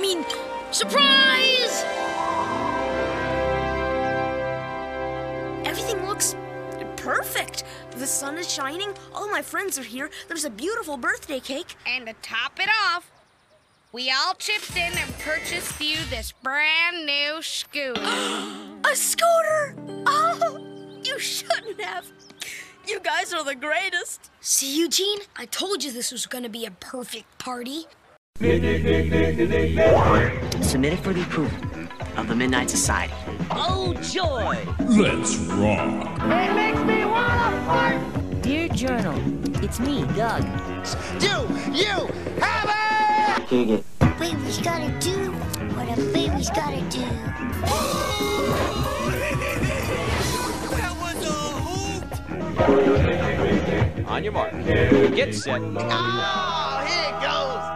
I mean, surprise! Everything looks perfect. The sun is shining, all my friends are here, there's a beautiful birthday cake. And to top it off, we all chipped in and purchased you this brand new scooter. A scooter? Oh, you shouldn't have. You guys are the greatest. See, Eugene, I told you this was going to be a perfect party. Submitted for the approval of the Midnight Society. Oh, joy! Let's rock! It makes me wanna fart! Dear Journal, it's me, Doug. You have it! Baby's gotta do what a baby's gotta do. That was a hoot! On your mark, get set. Oh, here it goes!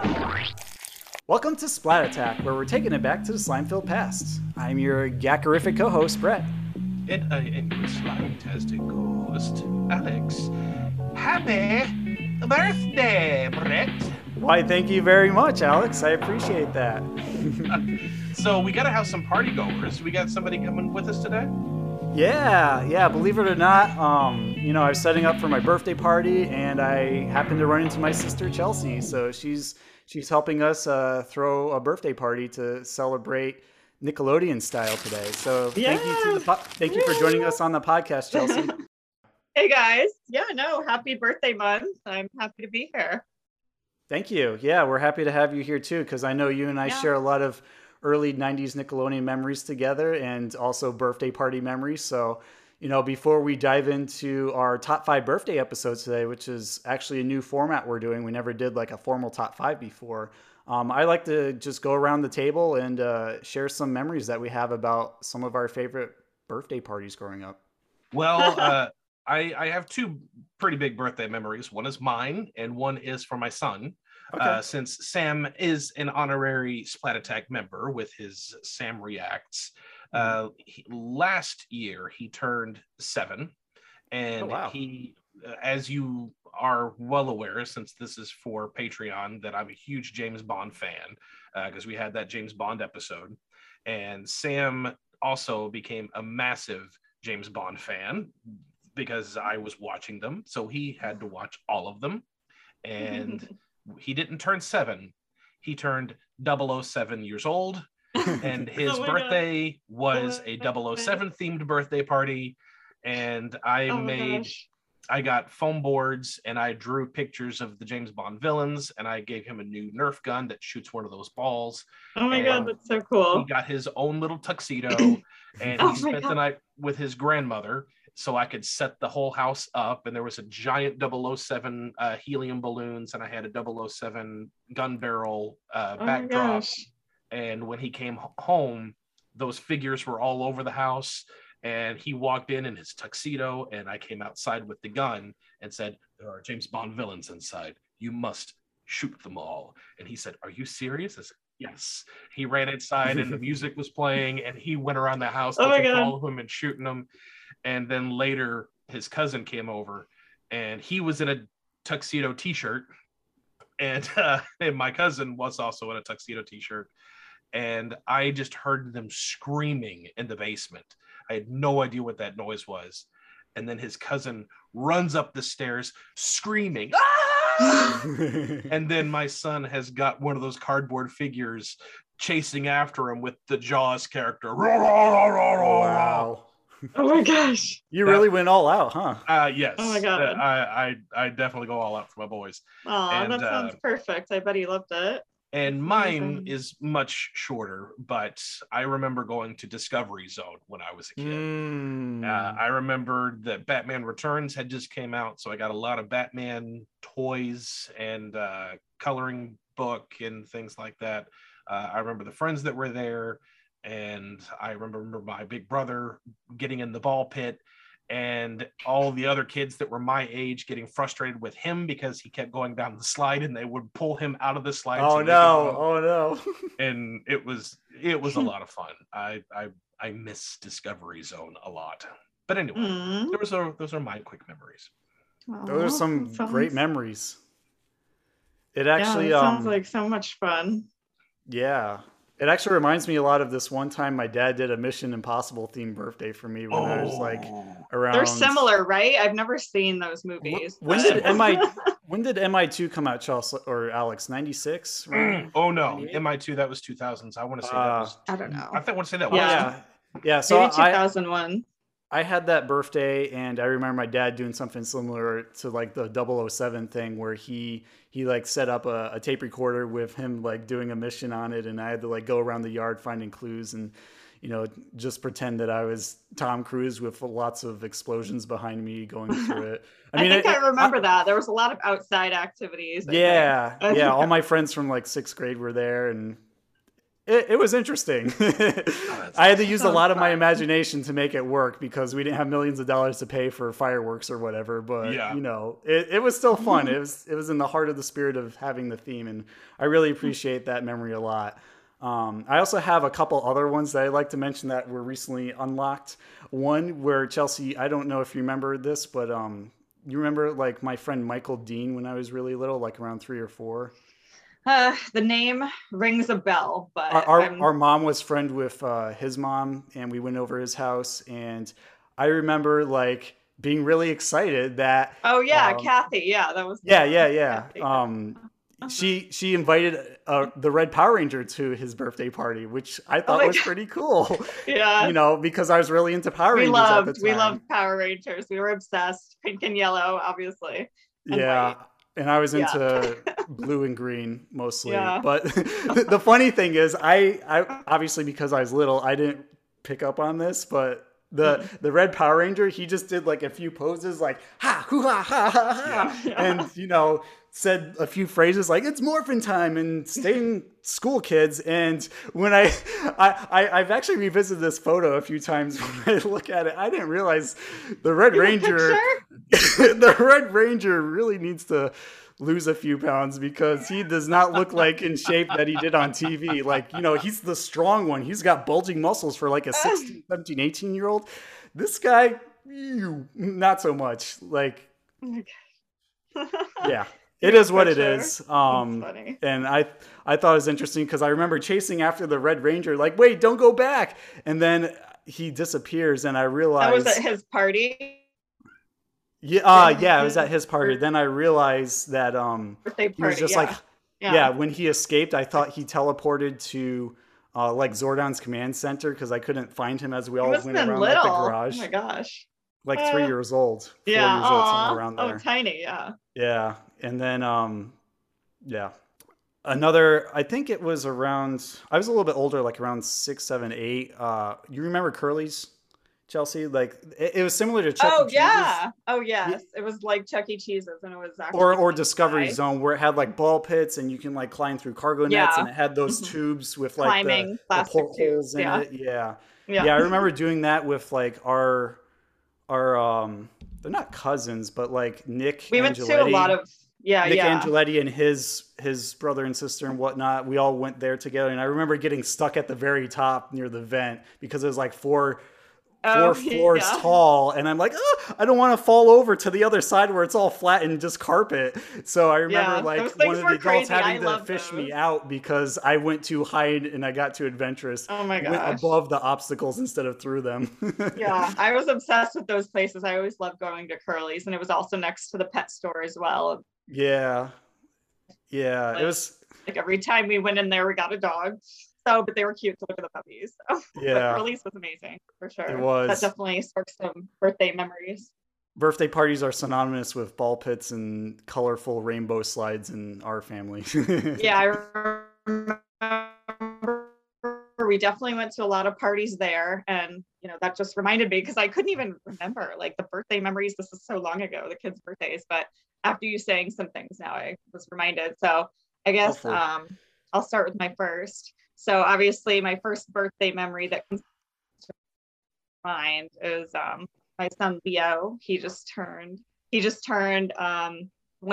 Welcome to Splat Attack, where we're taking it back to the slime-filled past. I'm your gackerific co-host, Brett. And I am your slime-tastic co-host, Alex. Happy birthday, Brett! Why, thank you very much, Alex. I appreciate that. So we gotta have some party goers. We got somebody coming with us today? Yeah, believe it or not, I was setting up for my birthday party, and I happened to run into my sister, Chelsea, so she's helping us throw a birthday party to celebrate Nickelodeon style today. So yeah. Thank you for joining us on the podcast, Chelsea. Hey guys. Yeah, happy birthday month. I'm happy to be here. Thank you. Yeah, we're happy to have you here too, because I know you and I share a lot of early 90s Nickelodeon memories together and also birthday party memories. So, before we dive into our top 5 birthday episodes today, which is actually a new format we're doing, we never did like a formal top 5 before. I like to just go around the table and share some memories that we have about some of our favorite birthday parties growing up. Well, I have 2 pretty big birthday memories. One is mine and one is for my son. Okay. Since Sam is an honorary Splat Attack member with his Sam Reacts. Last year, he turned 7, and he, as you are well aware, since this is for Patreon, that I'm a huge James Bond fan, because we had that James Bond episode, and Sam also became a massive James Bond fan because I was watching them, so he had to watch all of them, and he didn't turn 7, he turned 007 years old. And his birthday was a 007 themed birthday party, and I got foam boards and I drew pictures of the James Bond villains, and I gave him a new Nerf gun that shoots one of those balls. Oh my god, that's so cool. He got his own little tuxedo and he spent the night with his grandmother so I could set the whole house up, and there was a giant 007 helium balloons, and I had a 007 gun barrel backdrop. And when he came home, those figures were all over the house, and he walked in his tuxedo, and I came outside with the gun and said, "There are James Bond villains inside. You must shoot them all." And he said, "Are you serious?" I said, "Yes." He ran inside and the music was playing, and he went around the house looking for all of them and shooting them. And then later his cousin came over, and he was in a tuxedo t-shirt, and my cousin was also in a tuxedo t-shirt. And I just heard them screaming in the basement. I had no idea what that noise was. And then his cousin runs up the stairs screaming, "Ah!" And then my son has got one of those cardboard figures chasing after him with the Jaws character. Wow. Oh my gosh. You really went all out, huh? Yes. Oh my god. I definitely go all out for my boys. Oh, that sounds perfect. I bet he loved it. And mine is much shorter, but I remember going to Discovery Zone when I was a kid. I remembered that Batman Returns had just came out, so I got a lot of Batman toys and coloring book and things like that. I remember the friends that were there, and I remember my big brother getting in the ball pit, and all the other kids that were my age getting frustrated with him because he kept going down the slide, and they would pull him out of the slide. Oh no. And it was a lot of fun. I miss Discovery Zone a lot. But anyway, those are my quick memories. Those are some great memories. It actually sounds like so much fun. Yeah. It actually reminds me a lot of this one time my dad did a Mission Impossible themed birthday for me when I was like around. They're similar, right? I've never seen those movies. When did MI2 come out, Chelsea or Alex? 96? Right? Oh no, MI2, that was 2000s. I want to say that was, I don't know. I want to say that was. Yeah. So maybe 2001. I had that birthday, and I remember my dad doing something similar to like the 007 thing where he like set up a tape recorder with him like doing a mission on it. And I had to like go around the yard finding clues and, you know, just pretend that I was Tom Cruise with lots of explosions behind me going through it. I mean, I remember that. There was a lot of outside activities. Yeah. Yeah. All my friends from like 6th grade were there, and it was interesting. I had to use a lot of my imagination to make it work because we didn't have millions of dollars to pay for fireworks or whatever. But, you know, it was still fun. It was in the heart of the spirit of having the theme. And I really appreciate that memory a lot. I also have a couple other ones that I'd like to mention that were recently unlocked. One where Chelsea, I don't know if you remember this, but you remember like my friend Michael Dean when I was really little, like around 3 or 4? The name rings a bell, but our mom was friend with his mom, and we went over his house, and I remember like being really excited that Kathy, that was Kathy. She invited the Red Power Ranger to his birthday party, which I thought was pretty cool. Yeah, you know, because I was really into Power Rangers at the time. We loved Power Rangers. We were obsessed. Pink and yellow, obviously. And white. And I was into blue and green mostly. Yeah. But the funny thing is, I obviously, because I was little, I didn't pick up on this, but the Red Power Ranger, he just did like a few poses like, ha, hoo, ha, ha, ha, ha. Yeah. And, you know, said a few phrases like, it's morphin' time and stay in school, kids. And when I've actually revisited this photo a few times. When I look at it, I didn't realize the Red Ranger, really needs to lose a few pounds, because he does not look like in shape that he did on TV. Like, you know, he's the strong one. He's got bulging muscles for like a 16, 17, 18-year-old. This guy, not so much. Like, yeah. It is what it is. And I thought it was interesting because I remember chasing after the Red Ranger, like, wait, don't go back. And then he disappears, and I realized. That was at his party? Yeah, it was at his party. Then I realized that he was just when he escaped, I thought he teleported to like Zordon's command center because I couldn't find him as we all went around like, the garage. Oh my gosh. Like 3 years old. 4 years old, somewhere around there. Oh, tiny, Yeah. And then, I think it was around, I was a little bit older, like around 6, 7, 8. You remember Curly's, Chelsea? Like it was similar to Chuck E. Cheese's. It was like Chuck E. Cheese's, and it was actually or Discovery Zone, where it had like ball pits and you can like climb through cargo nets, and it had those tubes with like the portholes in it. Yeah. I remember doing that with like our they're not cousins, but like Nick. We went to a lot of. Nick Angeletti and his brother and sister and whatnot, we all went there together. And I remember getting stuck at the very top near the vent because it was like four floors tall. And I'm like, I don't want to fall over to the other side where it's all flat and just carpet. So I remember like one of the adults having to fish me out because I went too high and I got too adventurous. Oh my gosh. Went above the obstacles instead of through them. I was obsessed with those places. I always loved going to Curly's, and it was also next to the pet store as well. Like, it was like every time we went in there, we got a dog. So, but they were cute to look at the puppies. So, the release was amazing for sure. It was. That definitely sparked some birthday memories. Birthday parties are synonymous with ball pits and colorful rainbow slides in our family. I remember we definitely went to a lot of parties there, and you know that just reminded me because I couldn't even remember like the birthday memories. This is so long ago, the kids' birthdays, but. After you saying some things now, I was reminded. So I guess I'll start with my first. So obviously my first birthday memory that comes to mind is my son Leo. He just turned 1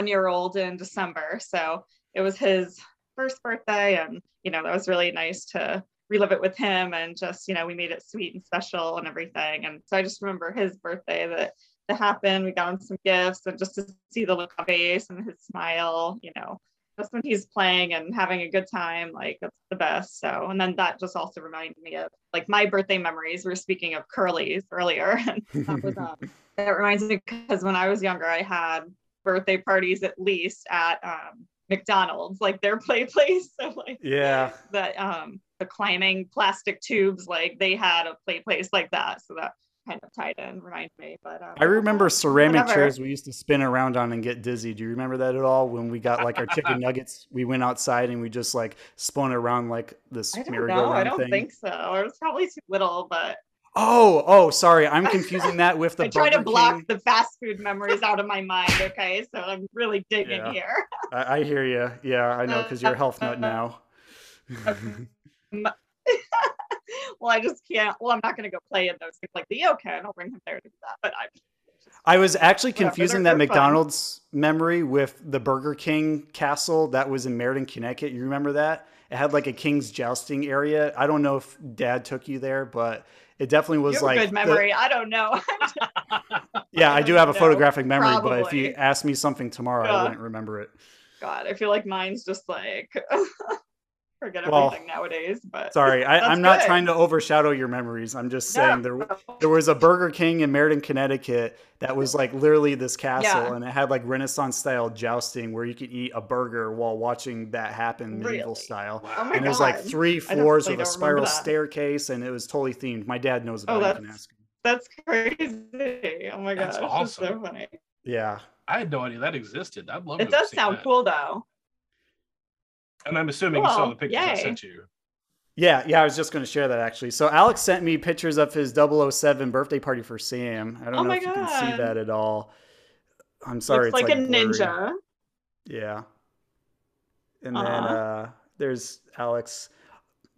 year old in December. So it was his first birthday, and you know, that was really nice to relive it with him, and just, you know, we made it sweet and special and everything. And so I just remember his birthday that happened. We got him some gifts, and just to see the look on his face and his smile, you know, just when he's playing and having a good time, like that's the best. So, and then that just also reminded me of like my birthday memories. We were speaking of curlies earlier. And that was that reminds me, because when I was younger, I had birthday parties at least at McDonald's, like their play place. So like, yeah, that the climbing plastic tubes, like they had a play place like that. So that kind of tied in, remind me. But I remember ceramic chairs we used to spin around on and get dizzy. Do you remember that at all? When we got like our chicken nuggets, we went outside and we just like spun around like this merry-go-round thing. I don't think so. I was probably too little, but oh, sorry. I'm confusing that with the. I try to block the fast food memories out of my mind. Okay, so I'm really digging here. I hear you. Yeah, I know, because you're a health nut now. Well, I just can't. Well, I'm not going to go play in those things like the and I'll bring him there to do that. But I was actually confusing that McDonald's memory with the Burger King castle that was in Meriden, Connecticut. You remember that? It had like a king's jousting area. I don't know if Dad took you there, but it definitely was like a good memory. I don't know. Yeah, I do have a photographic memory, probably. But if you asked me something tomorrow, I wouldn't remember it. God, I feel like mine's just like forget everything nowadays. But sorry, I'm not trying to overshadow your memories. I'm just saying there was a Burger King in Meriden, Connecticut that was like literally this castle, and it had like Renaissance style jousting where you could eat a burger while watching that happen medieval style. Wow. Oh my God. It was like 3 floors with a spiral staircase, and it was totally themed. My dad knows about it. You can ask him. That's crazy. Oh my God, that's awesome. So funny. Yeah, I had no idea that existed. I'd love. It to does sound that. Cool though. And I'm assuming you saw the pictures I sent you. Yeah, I was just going to share that actually. So Alex sent me pictures of his 007 birthday party for Sam. I don't know if you can see that at all. I'm sorry. It's like a blurry ninja. Yeah. And then there's Alex.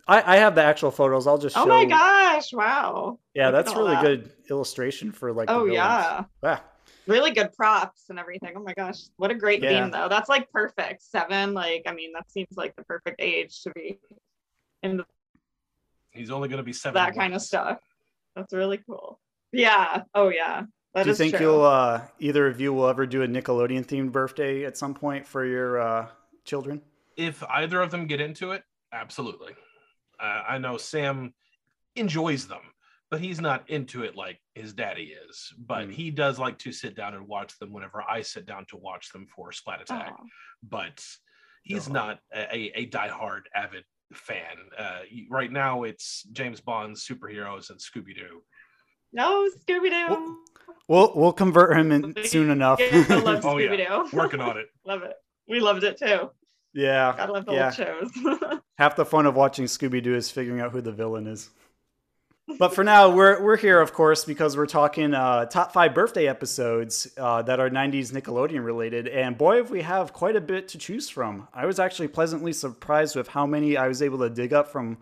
I have the actual photos. I'll just show. Oh my gosh. Wow. Yeah, that's really good illustration for like the villains. Yeah. Really good props and everything. Oh my gosh, what a great theme though. That's like perfect. 7, like, I mean, that seems like the perfect age to be in the, he's only going to be 7 that kind of stuff. That's really cool. Yeah. Oh yeah, that is true. Do you think you'll either of you will ever do a Nickelodeon themed birthday at some point for your children? If either of them get into it, absolutely. I know Sam enjoys them, but he's not into it like his daddy is. But he does like to sit down and watch them whenever I sit down to watch them for Splat Attack. But he's not a diehard avid fan. Right now, it's James Bond's superheroes and Scooby-Doo. No, Scooby-Doo. We'll convert him in soon enough. I love Scooby-Doo. Oh, yeah. Working on it. Love it. We loved it too. Yeah. Gotta love the old shows. Half the fun of watching Scooby-Doo is figuring out who the villain is. But for now, we're here, of course, because we're talking top 5 birthday episodes that are 90s Nickelodeon related. And boy, if we have quite a bit to choose from. I was actually pleasantly surprised with how many I was able to dig up from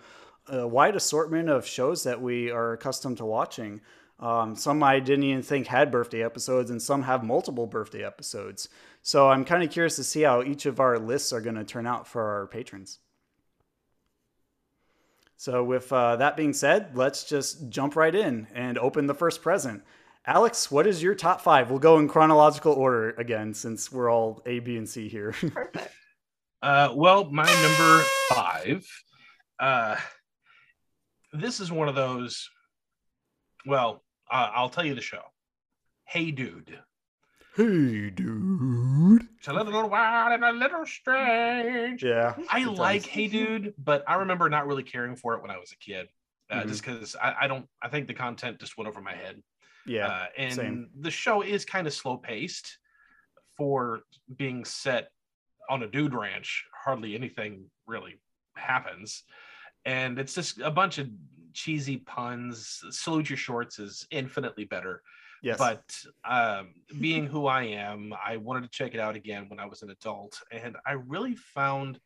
a wide assortment of shows that we are accustomed to watching. Some I didn't even think had birthday episodes, and some have multiple birthday episodes. So I'm kind of curious to see how each of our lists are going to turn out for our patrons. So with that being said, let's just jump right in and open the first present. Alex, what is your top 5? We'll go in chronological order again, since we're all A, B, and C here. Perfect. Well, my number 5. This is one of those. Well, I'll tell you the show. Hey Dude. Hey Dude. It's a little wild and a little strange. Yeah. I like Hey Dude, but I remember not really caring for it when I was a kid. Just because I think the content just went over my head. Yeah. And same. The show is kind of slow paced for being set on a dude ranch. Hardly anything really happens. And it's just a bunch of cheesy puns. Salute Your Shorts is infinitely better. Yes. But being who I am, I wanted to check it out again when I was an adult, and I really found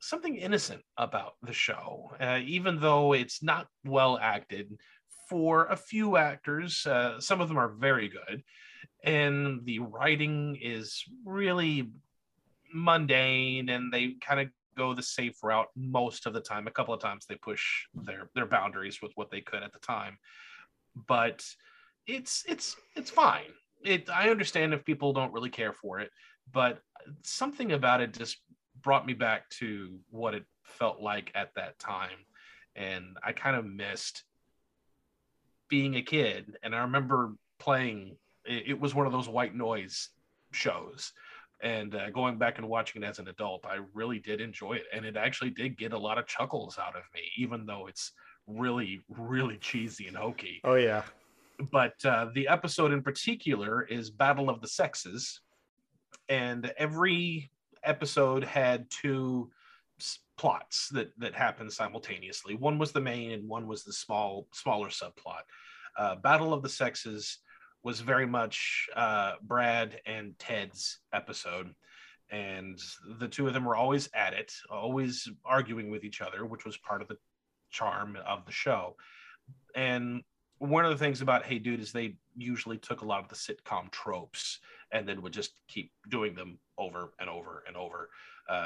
something innocent about the show, even though it's not well acted. For a few actors, some of them are very good, and the writing is really mundane, and they kind of go the safe route most of the time. A couple of times they push their boundaries with what they could at the time, but it's fine. I understand if people don't really care for it, but something about it just brought me back to what it felt like at that time. And I kind of missed being a kid. And I remember playing, it was one of those white noise shows. And going back and watching it as an adult, I really did enjoy it. And it actually did get a lot of chuckles out of me, even though it's really, really cheesy and hokey. Oh, yeah. But the episode in particular is Battle of the Sexes. And every episode had two plots that happened simultaneously. One was the main and one was the smaller subplot. Battle of the Sexes was very much Brad and Ted's episode. And the two of them were always at it, always arguing with each other, which was part of the charm of the show. And one of the things about Hey Dude is they usually took a lot of the sitcom tropes and then would just keep doing them over and over and over,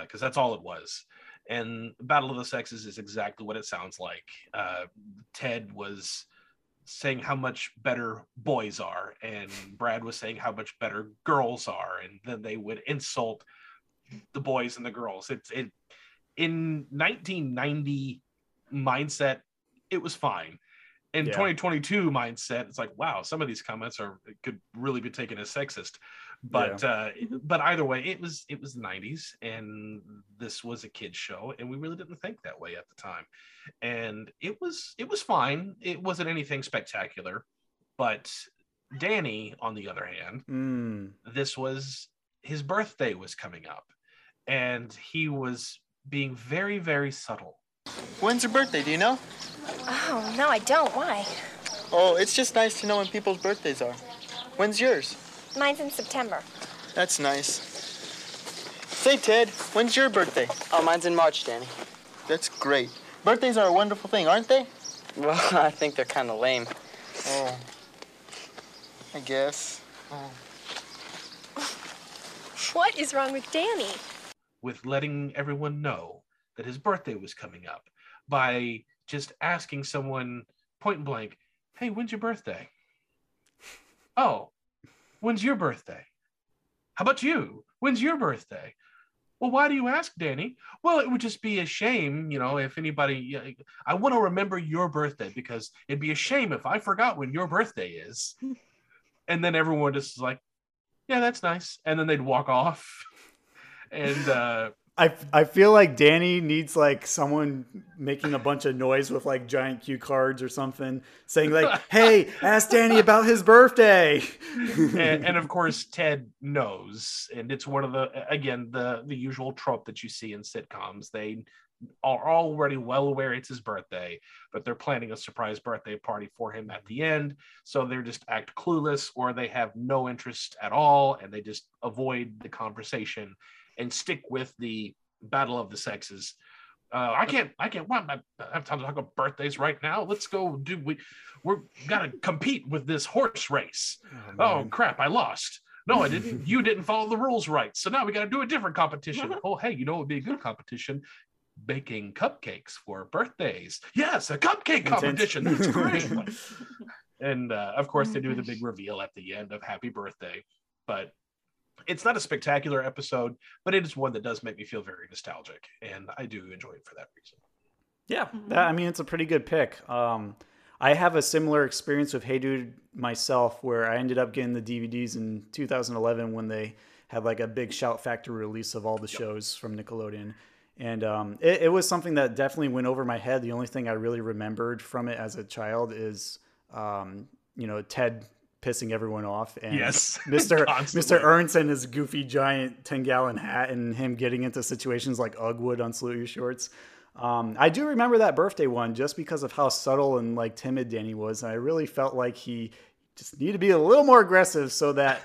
because that's all it was. And Battle of the Sexes is exactly what it sounds like. Ted was saying how much better boys are, and Brad was saying how much better girls are, and then they would insult the boys and the girls. It in 1990 mindset, it was fine. In 2022 mindset, it's like, wow, some of these comments could really be taken as sexist. But but either way, it was the 90s, and this was a kid's show, and we really didn't think that way at the time. And it was fine. It wasn't anything spectacular. But Danny, on the other hand, this was his birthday was coming up, and he was being very, very subtle. When's your birthday? Do you know? Oh, no, I don't. Why? Oh, it's just nice to know when people's birthdays are. When's yours? Mine's in September. That's nice. Say, Ted, when's your birthday? Oh, mine's in March, Danny. That's great. Birthdays are a wonderful thing, aren't they? Well, I think they're kind of lame. Oh. I guess. Oh. What is wrong with Danny? With letting everyone know that his birthday was coming up by just asking someone point blank, hey, when's your birthday? Oh, when's your birthday? How about you? When's your birthday? Well, why do you ask, Danny? Well, it would just be a shame, if anybody, I want to remember your birthday because it'd be a shame if I forgot when your birthday is. And then everyone just is like, yeah, that's nice. And then they'd walk off. And, I feel like Danny needs like someone making a bunch of noise with like giant cue cards or something saying like, hey, ask Danny about his birthday. And of course, Ted knows. And it's one of the usual trope that you see in sitcoms. They are already well aware it's his birthday, but they're planning a surprise birthday party for him at the end. So they're just act clueless, or they have no interest at all. And they just avoid the conversation and stick with the Battle of the Sexes. I can't. I have time to talk about birthdays right now. Let's go. We're gotta compete with this horse race. Oh crap! I lost. No, I didn't. You didn't follow the rules right. So now we gotta do a different competition. Oh hey, it would be a good competition. Baking cupcakes for birthdays. Yes, a cupcake competition. That's great. And of course, they do the big reveal at the end of Happy Birthday, but. It's not a spectacular episode, but it is one that does make me feel very nostalgic, and I do enjoy it for that reason. Yeah, it's a pretty good pick. I have a similar experience with Hey Dude myself, where I ended up getting the DVDs in 2011 when they had like a big Shout Factory release of all the shows from Nickelodeon. And it was something that definitely went over my head. The only thing I really remembered from it as a child is, Ted pissing everyone off, and yes, Mr. Ernst and his goofy giant 10-gallon hat, and him getting into situations like Ugwood on Salute Your Shorts. I do remember that birthday one just because of how subtle and like timid Danny was, and I really felt like he just needed to be a little more aggressive so that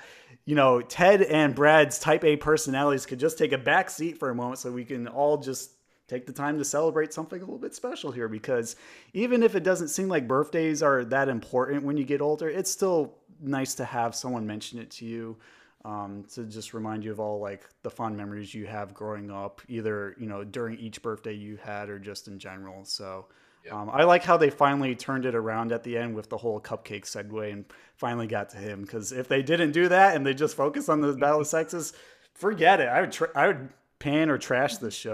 Ted and Brad's type A personalities could just take a back seat for a moment, so we can all just take the time to celebrate something a little bit special here, because even if it doesn't seem like birthdays are that important when you get older, it's still nice to have someone mention it to you, to just remind you of all like the fond memories you have growing up, either, during each birthday you had or just in general. So I like how they finally turned it around at the end with the whole cupcake segue and finally got to him. Because if they didn't do that and they just focused on the Battle of Sexes, forget it. I would pan or trash this show.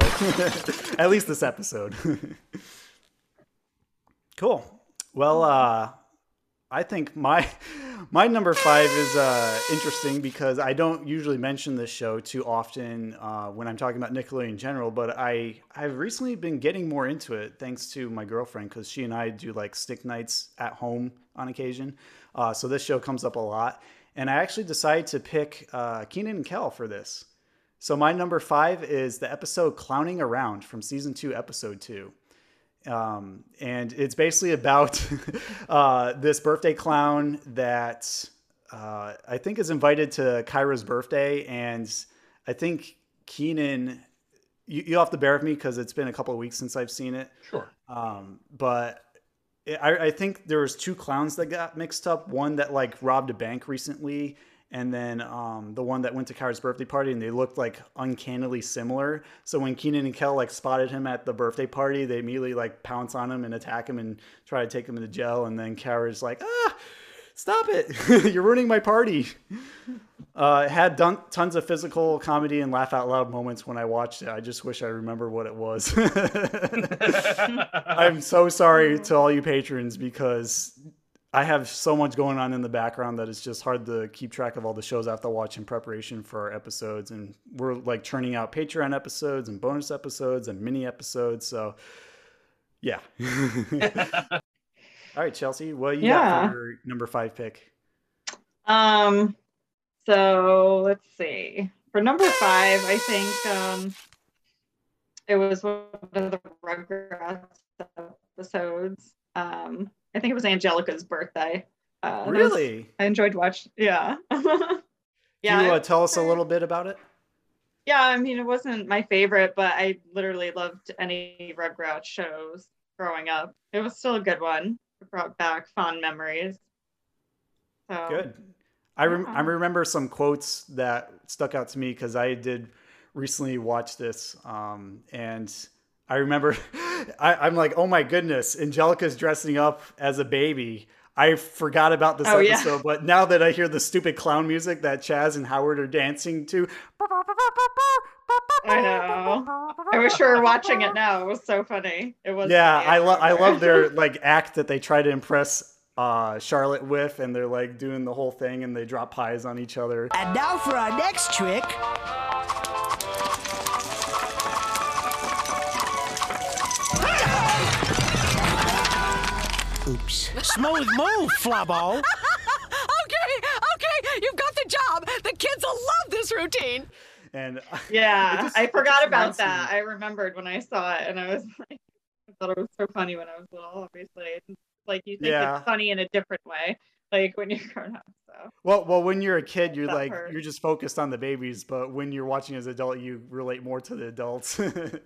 At least this episode. Cool. Well, I think my number 5 is interesting because I don't usually mention this show too often when I'm talking about Nickelodeon in general, but I've recently been getting more into it thanks to my girlfriend because she and I do like Snick nights at home on occasion. So this show comes up a lot. And I actually decided to pick Kenan and Kel for this. So my number 5 is the episode Clowning Around from season 2, episode 2. And it's basically about this birthday clown that I think is invited to Kyra's birthday. And I think Kenan, you'll have to bear with me because it's been a couple of weeks since I've seen it. Sure. But I think there was 2 clowns that got mixed up. One that like robbed a bank recently. And then the one that went to Kyra's birthday party, and they looked like uncannily similar. So when Kenan and Kel like spotted him at the birthday party, they immediately like pounce on him and attack him and try to take him into jail. And then Kyra's like, ah, stop it. You're ruining my party. It had tons of physical comedy and laugh out loud moments when I watched it. I just wish I remember what it was. I'm so sorry to all you patrons because I have so much going on in the background that it's just hard to keep track of all the shows I have to watch in preparation for our episodes. And we're like churning out Patreon episodes and bonus episodes and mini episodes. So yeah. All right, Chelsea, what you got for your number 5 pick? So let's see. For number 5, I think it was one of the Rugrats episodes. I think it was Angelica's birthday. Really? I enjoyed watching. Yeah. Can you tell us a little bit about it? Yeah, I mean, it wasn't my favorite, but I literally loved any Rugrats shows growing up. It was still a good one. It brought back fond memories. So, good. I remember some quotes that stuck out to me because I did recently watch this and I remember I'm like, oh my goodness, Angelica's dressing up as a baby. I forgot about this episode, but now that I hear the stupid clown music that Chaz and Howard are dancing to. I know. I wish we were watching it now. It was so funny. It was. Yeah, I love their like act that they try to impress Charlotte with, and they're like doing the whole thing and they drop pies on each other. And now for our next trick. Oops. Smooth move, Flubbo. Okay. You've got the job. The kids will love this routine. And I forgot about that. I remembered when I saw it, and I was like, I thought it was so funny when I was little. Obviously, it's like you think it's funny in a different way, like when you're grown up. So. Well, when you're a kid, you're you're just focused on the babies, but when you're watching as an adult, you relate more to the adults.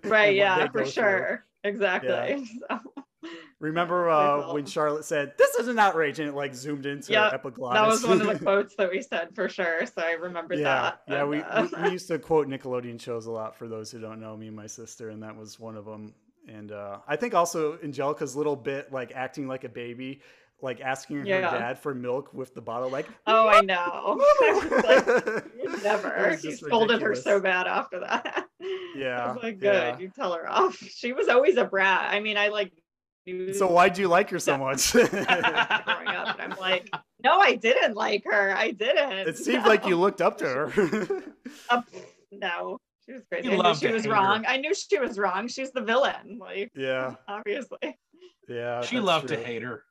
Right? Yeah, for sure. Through. Exactly. Yeah. So. Remember when Charlotte said, "This is an outrage," and it like zoomed into epiglottis. That was one of the quotes that we said for sure. So I remembered that. Yeah, and, we used to quote Nickelodeon shows a lot. For those who don't know, me and my sister, and that was one of them. And I think also Angelica's little bit like acting like a baby, like asking her dad for milk with the bottle, like. Oh, I know. Like, never. He scolded her so bad after that. Yeah. I was like, good. Yeah. You tell her off. She was always a brat. I mean, so why'd you like her so much? Growing up, I'm like, no, I didn't like her. I didn't. It seemed like you looked up to her. No, she was crazy. I knew she was wrong. I knew she was wrong. She's the villain. Like, yeah, obviously. Yeah, she loved to hate her.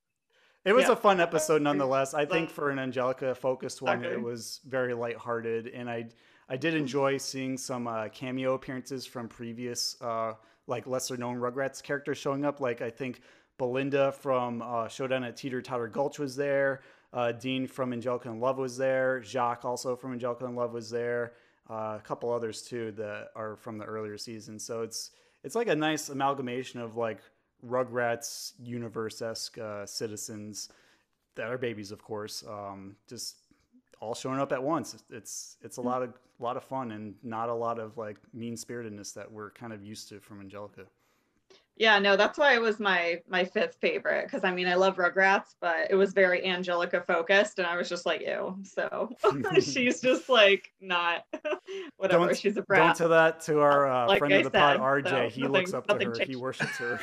It was a fun episode nonetheless. I think for an Angelica focused one, it was very lighthearted, and I did enjoy seeing some cameo appearances from previous. Like lesser known Rugrats characters showing up. Like I think Belinda from Showdown at Teeter Totter Gulch was there. Dean from Angelica in Love was there. Jacques also from Angelica in Love was there. A couple others too that are from the earlier season. So it's like a nice amalgamation of like Rugrats universe-esque citizens that are babies, of course. Just all showing up at once. It's a lot of fun and not a lot of like mean-spiritedness that we're kind of used to from Angelica. Yeah, no, that's why it was my fifth favorite, because I mean, I love Rugrats, but it was very Angelica focused, and I was just like, ew. So she's just like not whatever. She's a brat. Don't tell that to our friend of the pod, RJ. So he looks up to her. Changed. He worships her.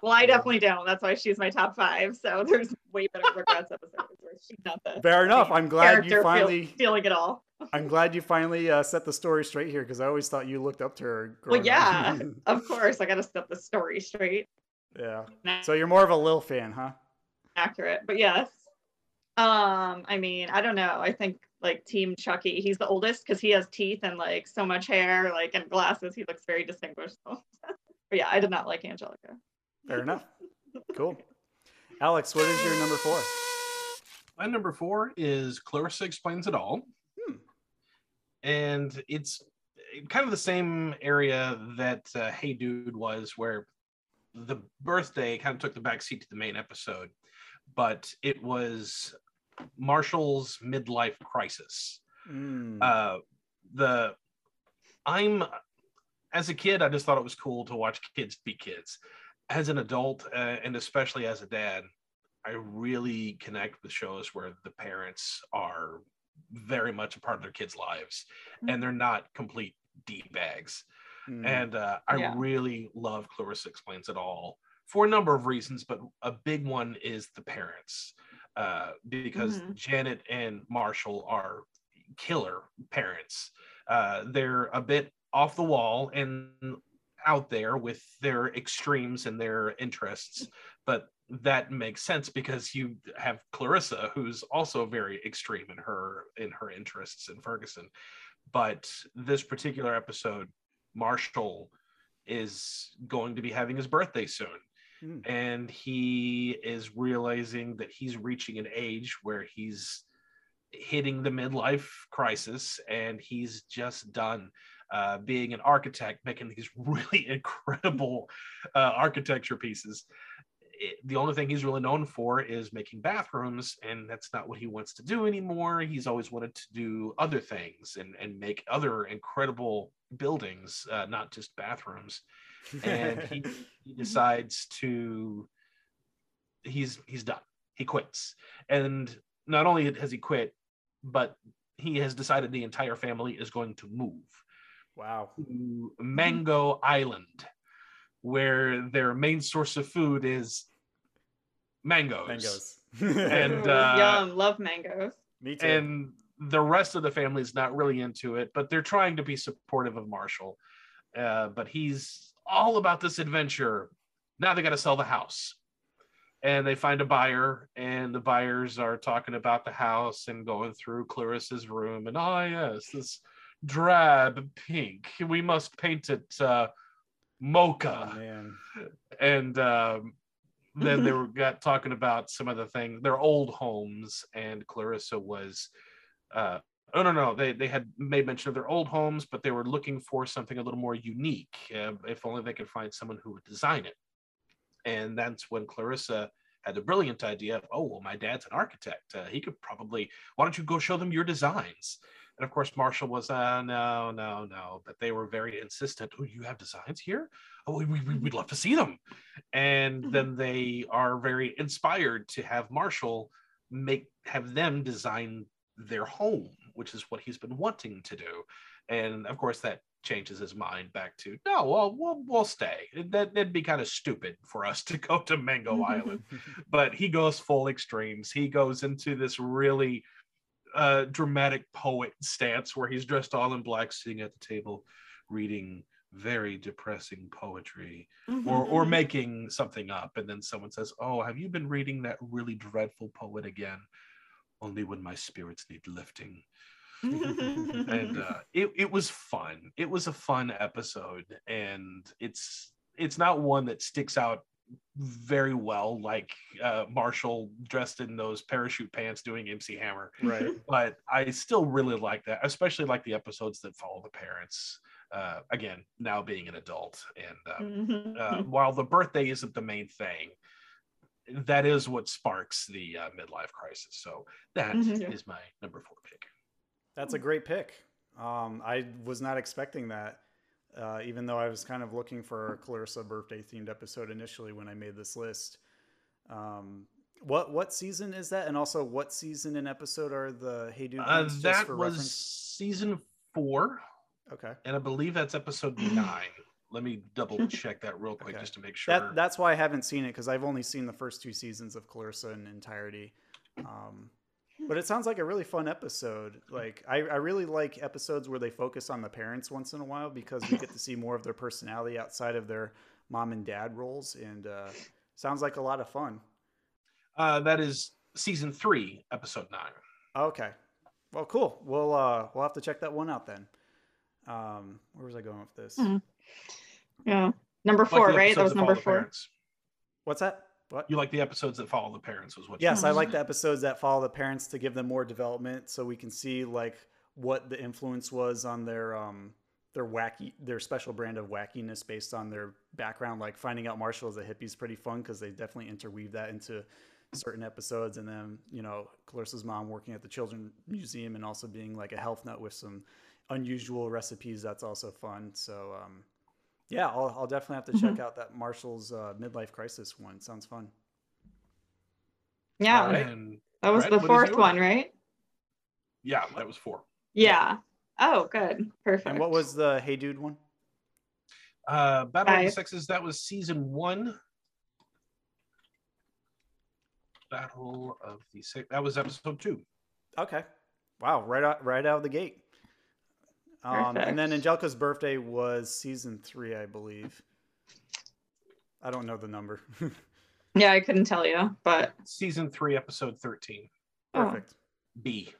Well, I definitely don't. That's why she's my top five. So there's way better Rugrats episodes where she's not the fair enough. I'm glad you finally feeling it all. I'm glad you finally set the story straight here, because I always thought you looked up to her. Well, yeah, of course. I got to set the story straight. Yeah. So you're more of a Lil fan, huh? Accurate, but yes. I mean, I don't know. I think like Team Chucky. He's the oldest because he has teeth and like so much hair, like and glasses. He looks very distinguished. But yeah, I did not like Angelica. Fair enough. Cool. Alex, what is your number four? My number four is Clarissa Explains It All. And it's kind of the same area that Hey Dude was, where the birthday kind of took the backseat to the main episode. But it was Marshall's midlife crisis. As a kid, I just thought it was cool to watch kids be kids. As an adult, and especially as a dad, I really connect with shows where the parents are very much a part of their kids' lives, and they're not complete D-bags. And I really love Clarissa Explains It All for a number of reasons, but a big one is the parents, because Janet and Marshall are killer parents. They're a bit off the wall and out there with their extremes and their interests, but that makes sense because you have Clarissa, who's also very extreme in her interests in Ferguson. But this particular episode, Marshall is going to be having his birthday soon. And he is realizing that he's reaching an age where he's hitting the midlife crisis, and he's just done being an architect, making these really incredible architecture pieces. The only thing he's really known for is making bathrooms, and that's not what he wants to do anymore. He's always wanted to do other things and make other incredible buildings, not just bathrooms. And he decides to, he's done. He quits. And not only has he quit, but he has decided the entire family is going to move. Wow. To Mango Island, where their main source of food is mangoes. And yum, love mangoes. Me too. And the rest of the family is not really into it, but they're trying to be supportive of Marshall, but he's all about this adventure. Now they got to sell the house, and they find a buyer, and the buyers are talking about the house and going through Clarissa's room, and yes, this drab pink, we must paint it mocha. Oh, man. And then they got talking about some of the things, their old homes, and Clarissa was they had made mention of their old homes, but they were looking for something a little more unique, if only they could find someone who would design it. And that's when Clarissa had the brilliant idea of, oh well, my dad's an architect, he could probably, why don't you go show them your designs? And of course, Marshall was, no. But they were very insistent. Oh, you have designs here? Oh, we'd love to see them. And then they are very inspired to have Marshall have them design their home, which is what he's been wanting to do. And of course, that changes his mind back to, no, well, we'll stay. That'd be kind of stupid for us to go to Mango Island. But he goes full extremes. He goes into this really dramatic poet stance where he's dressed all in black, sitting at the table reading very depressing poetry, or making something up, and then someone says, oh, have you been reading that really dreadful poet again? Only when my spirits need lifting. And it was fun. It was a fun episode, and it's not one that sticks out very well, like Marshall dressed in those parachute pants doing MC Hammer, right? But I still really like that, especially like the episodes that follow the parents, again, now being an adult. And while the birthday isn't the main thing, that is what sparks the midlife crisis. So that is my number four pick. That's a great pick. I was not expecting that. Even though I was kind of looking for a Clarissa birthday themed episode initially when I made this list. What season is that? And also what season and episode are the Hey Dude? That was reference? Season 4. Okay. And I believe that's episode 9. Let me double check that real quick just to make sure. That's why I haven't seen it, because I've only seen the first 2 seasons of Clarissa in entirety. But it sounds like a really fun episode. Like I really like episodes where they focus on the parents once in a while, because we get to see more of their personality outside of their mom and dad roles. And sounds like a lot of fun. That is season 3, episode 9. Okay. Well, cool. We'll have to check that one out then. Where was I going with this? Mm-hmm. Yeah. Number 4, like right? That was number 4. What's that? What? You like the episodes that follow the parents was what? Yes, I like the episodes that follow the parents to give them more development, so we can see like what the influence was on their special brand of wackiness based on their background. Like finding out Marshall is a hippie is pretty fun, because they definitely interweave that into certain episodes. And then, you know, Clarissa's mom working at the children's museum and also being like a health nut with some unusual recipes. That's also fun. So, yeah, I'll definitely have to check out that Marshall's midlife crisis one. Sounds fun. Yeah, that was the 4th one, right? Yeah, that was 4. Yeah. Oh, good. Perfect. And what was the Hey Dude one? Battle of the Sexes. That was season 1. Battle of the Sexes. That was episode 2. Okay. Wow. Right out of the gate. And then Angelica's birthday was season 3, I believe. I don't know the number. Yeah, I couldn't tell you, but season 3, episode 13. Perfect. B.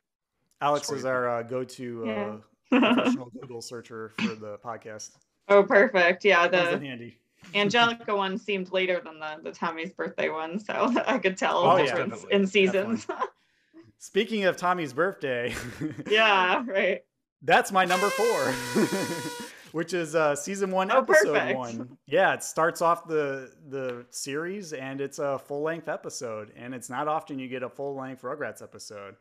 Alex is our go-to professional Google searcher for the podcast. Oh, perfect. Yeah, the handy. Angelica one seemed later than the Tommy's birthday one, so I could tell difference in seasons. Speaking of Tommy's birthday, yeah, right. That's my number 4, which is season 1, episode 1. Yeah, it starts off the series, and it's a full length episode, and it's not often you get a full length Rugrats episode.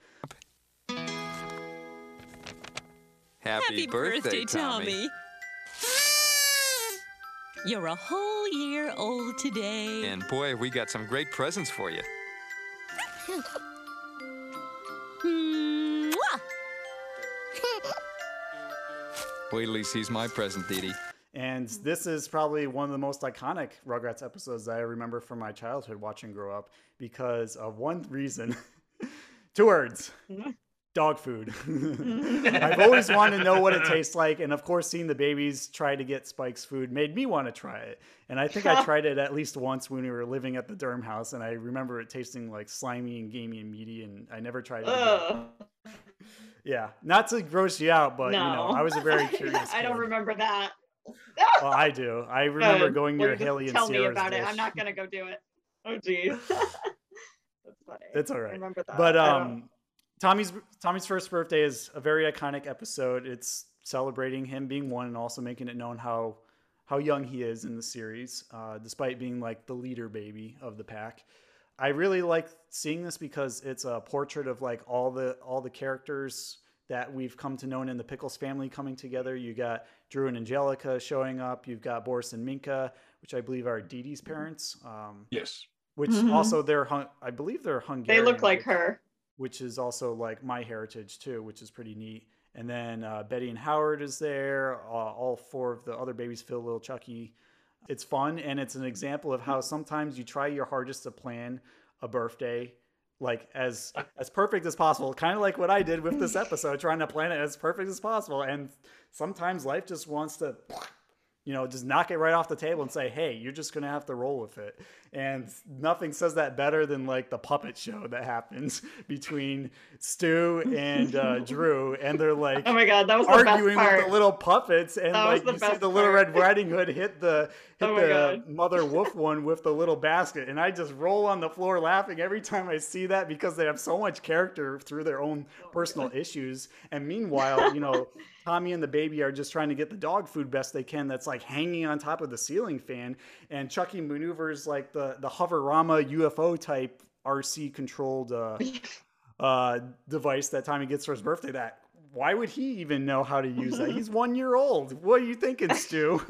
Happy birthday, Tommy. You're a whole year old today. And boy, we got some great presents for you. Wait till he sees my present, Dee Dee. And this is probably one of the most iconic Rugrats episodes that I remember from my childhood watching grow up, because of one reason. 2 words. Dog food. I've always wanted to know what it tastes like. And of course, seeing the babies try to get Spike's food made me want to try it. And I think I tried it at least once when we were living at the Durham house. And I remember it tasting like slimy and gamey and meaty. And I never tried it again. Yeah, not to gross you out, but you know, I was a very curious kid. I don't remember that. Well, I do. I remember going near Haley and Sierra's dish. Tell me about it. I'm not gonna go do it. Oh, geez. That's funny. It's all right. I remember that. But Tommy's first birthday is a very iconic episode. It's celebrating him being 1 and also making it known how young he is in the series, despite being like the leader baby of the pack. I really like seeing this because it's a portrait of like all the characters that we've come to know in the Pickles family coming together. You got Drew and Angelica showing up. You've got Boris and Minka, which I believe are Dee Dee's parents. Yes. Which also I believe they're Hungarian. They look like her. Which is also like MyHeritage too, which is pretty neat. And then Betty and Howard is there. All 4 of the other babies feel a little Chucky. It's fun, and it's an example of how sometimes you try your hardest to plan a birthday like as perfect as possible, kind of like what I did with this episode, trying to plan it as perfect as possible. And sometimes life just wants to, you know, just knock it right off the table and say, hey, you're just going to have to roll with it. And nothing says that better than like the puppet show that happens between Stu and Drew. And they're like, oh my God, that was arguing the best part. With the little puppets. And that like, you see the Little Red Riding Hood hit the mother wolf one with the little basket. And I just roll on the floor laughing every time I see that, because they have so much character through their own personal issues. And meanwhile, you know, Tommy and the baby are just trying to get the dog food best they can. That's like hanging on top of the ceiling fan, and Chucky maneuvers like the hoverama UFO type RC controlled device that Tommy gets for his birthday that why would he even know how to use that? He's 1 year old. What are you thinking, Stu?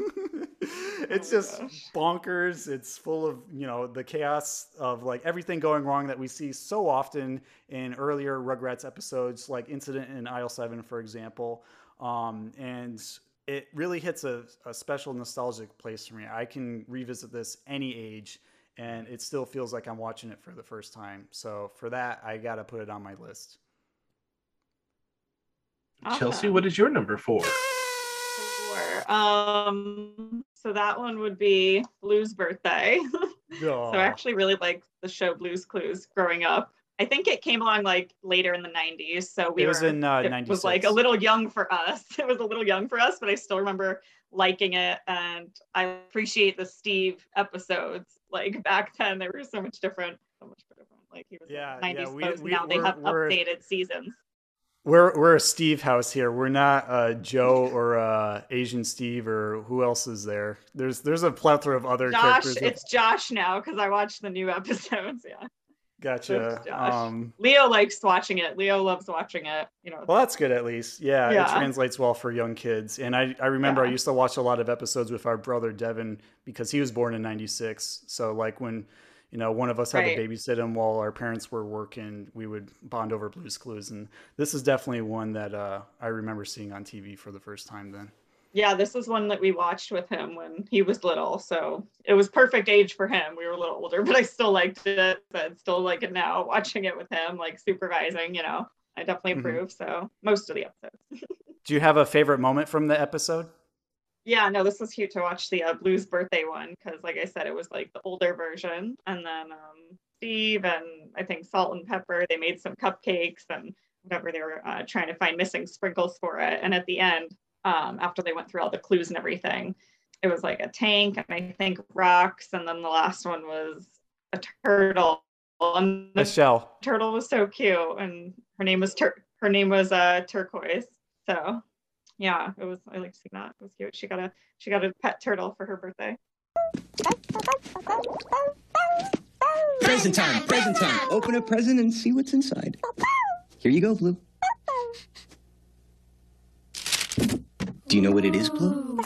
It's just bonkers. It's full of, you know, the chaos of like everything going wrong that we see so often in earlier Rugrats episodes, like Incident in Aisle 7, for example. And it really hits a special nostalgic place for me. I can revisit this any age, and it still feels like I'm watching it for the first time. So for that, I got to put it on my list. Awesome. Chelsea, what is your number four? So that one would be Blue's Birthday. So I actually really liked the show Blue's Clues growing up. I think it came along like later in the 90s. So we it was like a little young for us. It was a little young for us, but I still remember liking it. And I appreciate the Steve episodes. Like back then, they were so much different. Like he was like 90s folks. Now they have updated seasons. We're a Steve house here. We're not Joe or Asian Steve or who else is there. There's a plethora of other characters. It's Josh now because I watched the new episodes. Yeah. Gotcha. So Leo likes watching it. Leo loves watching it. You know. Well, that's good at least. Yeah, yeah. It translates well for young kids. And I remember I used to watch a lot of episodes with our brother Devin because he was born in '96. So like when, you know, one of us had to babysit him while our parents were working, we would bond over Blue's Clues. And this is definitely one that I remember seeing on TV for the first time then. Yeah, this is one that we watched with him when he was little. So it was perfect age for him. We were a little older, but I still liked it. But still like it now, watching it with him, like supervising, you know, I definitely approve. So most of the episodes. Do you have a favorite moment from the episode? Yeah, no, this was cute to watch the Blue's Birthday one because, like I said, it was like the older version. And then Steve and I think Salt and Pepper, they made some cupcakes and whatever. They were trying to find missing sprinkles for it. And at the end, after they went through all the clues and everything, it was like a tank and I think rocks. And then the last one was a turtle. And the Michelle. Turtle was so cute. And her name was Turquoise. So. Yeah, it was. I like seeing that. It was cute. She got a pet turtle for her birthday. Present time. Present time. Open a present and see what's inside. Here you go, Blue. Do you know what it is, Blue?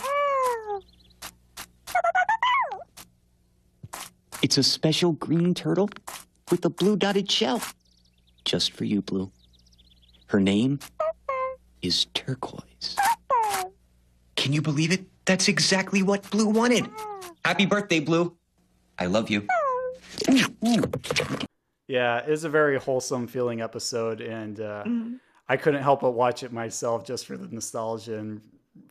It's a special green turtle with a blue dotted shell, just for you, Blue. Her name is Turquoise. Can you believe it? That's exactly what Blue wanted. Happy birthday, Blue. I love you. Yeah, it's a very wholesome feeling episode, and I couldn't help but watch it myself just for the nostalgia and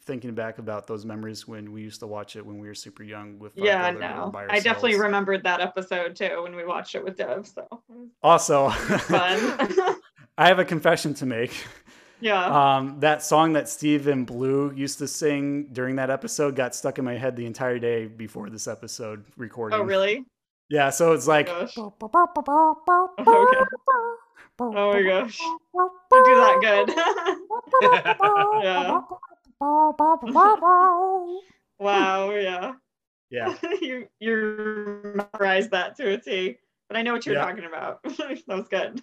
thinking back about those memories when we used to watch it when we were super young with I definitely remembered that episode too when we watched it with Dev. So also fun. I have a confession to make. Yeah. That song that Steve and Blue used to sing during that episode got stuck in my head the entire day before this episode recording. Oh, really? Yeah. So it's like. Oh, okay. Oh my gosh. You do that good. Yeah. Wow. Yeah. Yeah. you memorized that to a T, but I know what you're talking about. That was good.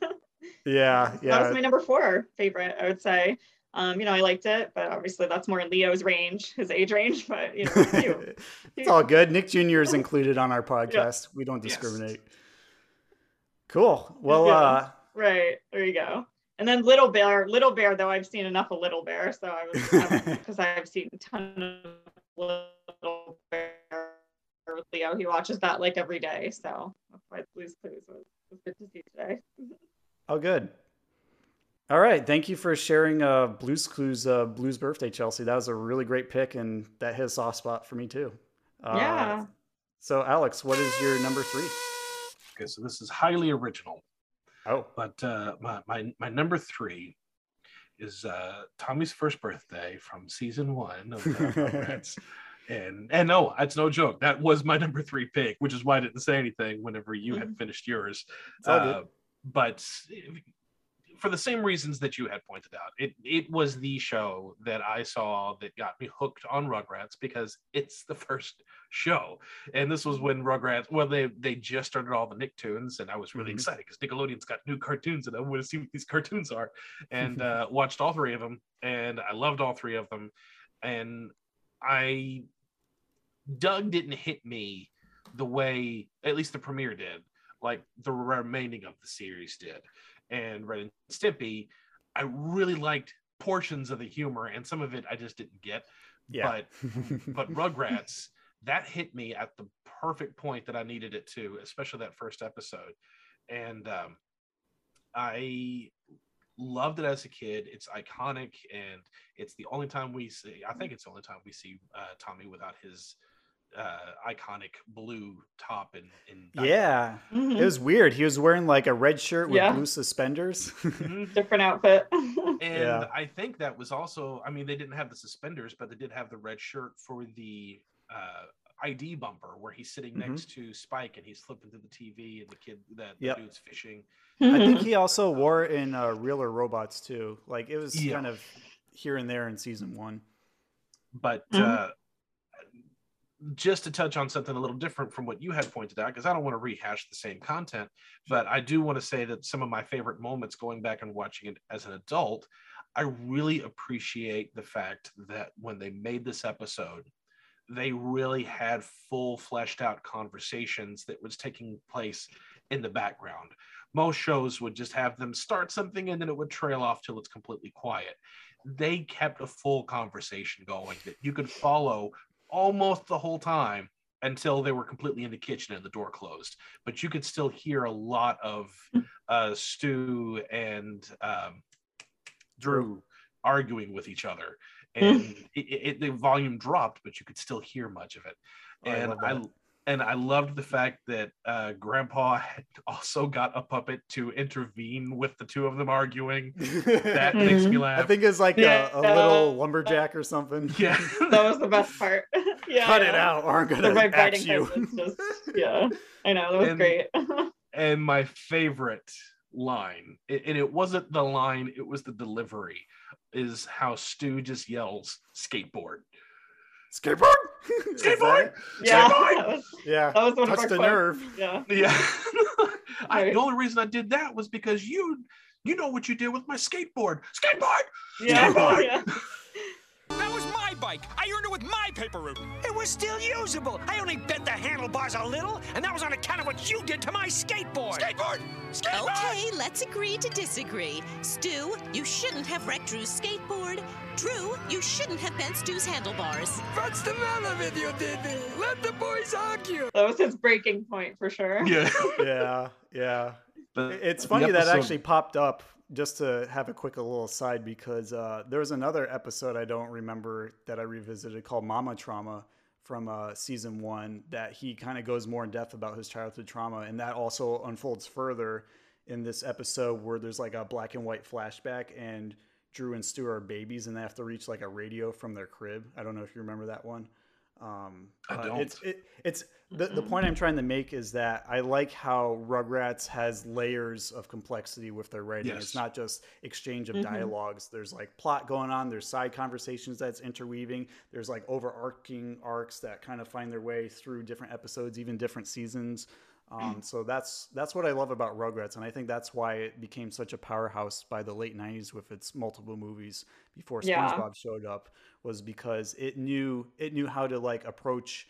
Yeah. That was my number four favorite, I would say. You know, I liked it, but obviously that's more in Leo's range, his age range, but you know, it's all good. Nick Jr. is included on our podcast. We don't discriminate. Yes. Cool. Well, right. There you go. And then Little Bear, though I've seen enough of Little Bear, so I was, because I've seen a ton of Little Bear with Leo. He watches that like every day. So that's why Blue's Clues was good to see today. Oh, good. All right. Thank you for sharing Blue's Clues, Blue's Birthday, Chelsea. That was a really great pick, and that hit a soft spot for me, too. Yeah. So, Alex, what is your number three? Okay, so this is highly original. Oh. But my number three is Tommy's First Birthday from season one of Rugrats. And no, it's no joke. That was my number three pick, which is why I didn't say anything whenever you had finished yours. But for the same reasons that you had pointed out. It was the show that I saw that got me hooked on Rugrats, because it's the first show. And this was when Rugrats, well, they just started all the Nicktoons, and I was really excited because Nickelodeon's got new cartoons and I want to see what these cartoons are. And watched all three of them, and I loved all three of them. And Doug didn't hit me the way, at least the premiere did, like the remaining of the series did. And Ren and Stimpy, I really liked portions of the humor, and some of it I just didn't get. Yeah. But Rugrats, that hit me at the perfect point that I needed it to, especially that first episode. And I loved it as a kid. It's iconic, and it's the only time we see, I think it's the only time we see Tommy without his iconic blue top and yeah, it was weird. He was wearing like a red shirt with blue suspenders. Different outfit. And I think that was also, I mean, they didn't have the suspenders, but they did have the red shirt for the ID bumper where he's sitting next to Spike and he's flipping to the TV and the kid that the dude's fishing. I think he also wore it in Real or Robots too. Like it was kind of here and there in season one. But just to touch on something a little different from what you had pointed out, because I don't want to rehash the same content, but I do want to say that some of my favorite moments going back and watching it as an adult, I really appreciate the fact that when they made this episode, they really had full fleshed out conversations that was taking place in the background. Most shows would just have them start something and then it would trail off till it's completely quiet. They kept a full conversation going that you could follow almost the whole time until they were completely in the kitchen and the door closed. But you could still hear a lot of Stu and Drew arguing with each other. And the volume dropped, but you could still hear much of it. And I loved the fact that Grandpa had also got a puppet to intervene with the two of them arguing. That makes me laugh. I think it's like a little lumberjack or something. Yeah, that was the best part. Yeah, cut it out, or I'm gonna axe you. Just, yeah, I know, that was great. And my favorite line, and it wasn't the line, it was the delivery, is how Stu just yells, "Skateboard, skateboard, skateboard, skateboard." Yeah, that was one touched the nerve. Yeah. The only reason I did that was because you know what you did with my skateboard. Skateboard, skateboard. Yeah. That was my bike. I earned it with my paper route. It was still usable. I only bent the handlebars a little, and that was on account of what you did to my skateboard. Skateboard! Skateboard! Okay, let's agree to disagree. Stu, you shouldn't have wrecked Drew's skateboard. Drew, you shouldn't have bent Stu's handlebars. What's the matter with you, Diddy? Let the boys argue. That was his breaking point, for sure. Yeah. Yeah. It's funny that actually popped up. Just to have a quick little aside, because there was another episode I don't remember that I revisited called Mama Trauma from season one, that he kind of goes more in depth about his childhood trauma. And that also unfolds further in this episode where there's like a black and white flashback and Drew and Stu are babies and they have to reach like a radio from their crib. I don't know if you remember that one. I don't. It's the point I'm trying to make is that I like how Rugrats has layers of complexity with their writing. Yes. It's not just exchange of dialogues. There's like plot going on. There's side conversations that's interweaving. There's like overarching arcs that kind of find their way through different episodes, even different seasons. So that's what I love about Rugrats. And I think that's why it became such a powerhouse by the late 90s with its multiple movies before SpongeBob showed up, was because it knew how to like approach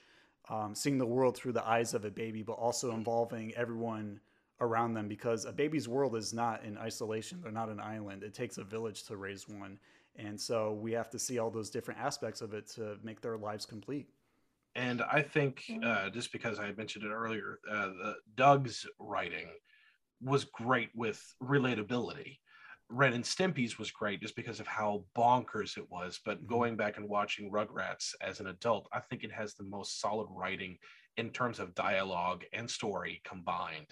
seeing the world through the eyes of a baby, but also involving everyone around them, because a baby's world is not in isolation. They're not an island. It takes a village to raise one. And so we have to see all those different aspects of it to make their lives complete. And I think just because I mentioned it earlier, Doug's writing was great with relatability. Ren and Stimpy's was great just because of how bonkers it was. But going back and watching Rugrats as an adult, I think it has the most solid writing in terms of dialogue and story combined,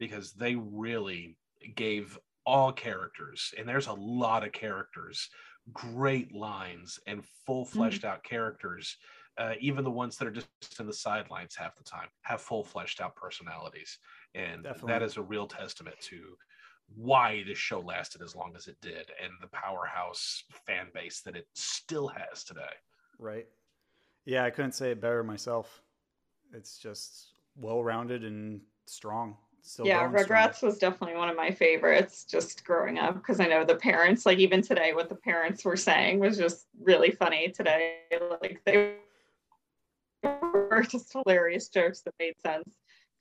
because they really gave all characters, and there's a lot of characters, great lines and full fleshed out characters. Even the ones that are just in the sidelines half the time have full fleshed out personalities. And Definitely. That is a real testament to why this show lasted as long as it did and the powerhouse fan base that it still has today. Right. Yeah, I couldn't say it better myself. It's just well-rounded and strong. Still yeah, Rugrats was definitely one of my favorites just growing up, because I know the parents, like even today, what the parents were saying was just really funny today. Like they were just hilarious jokes that made sense.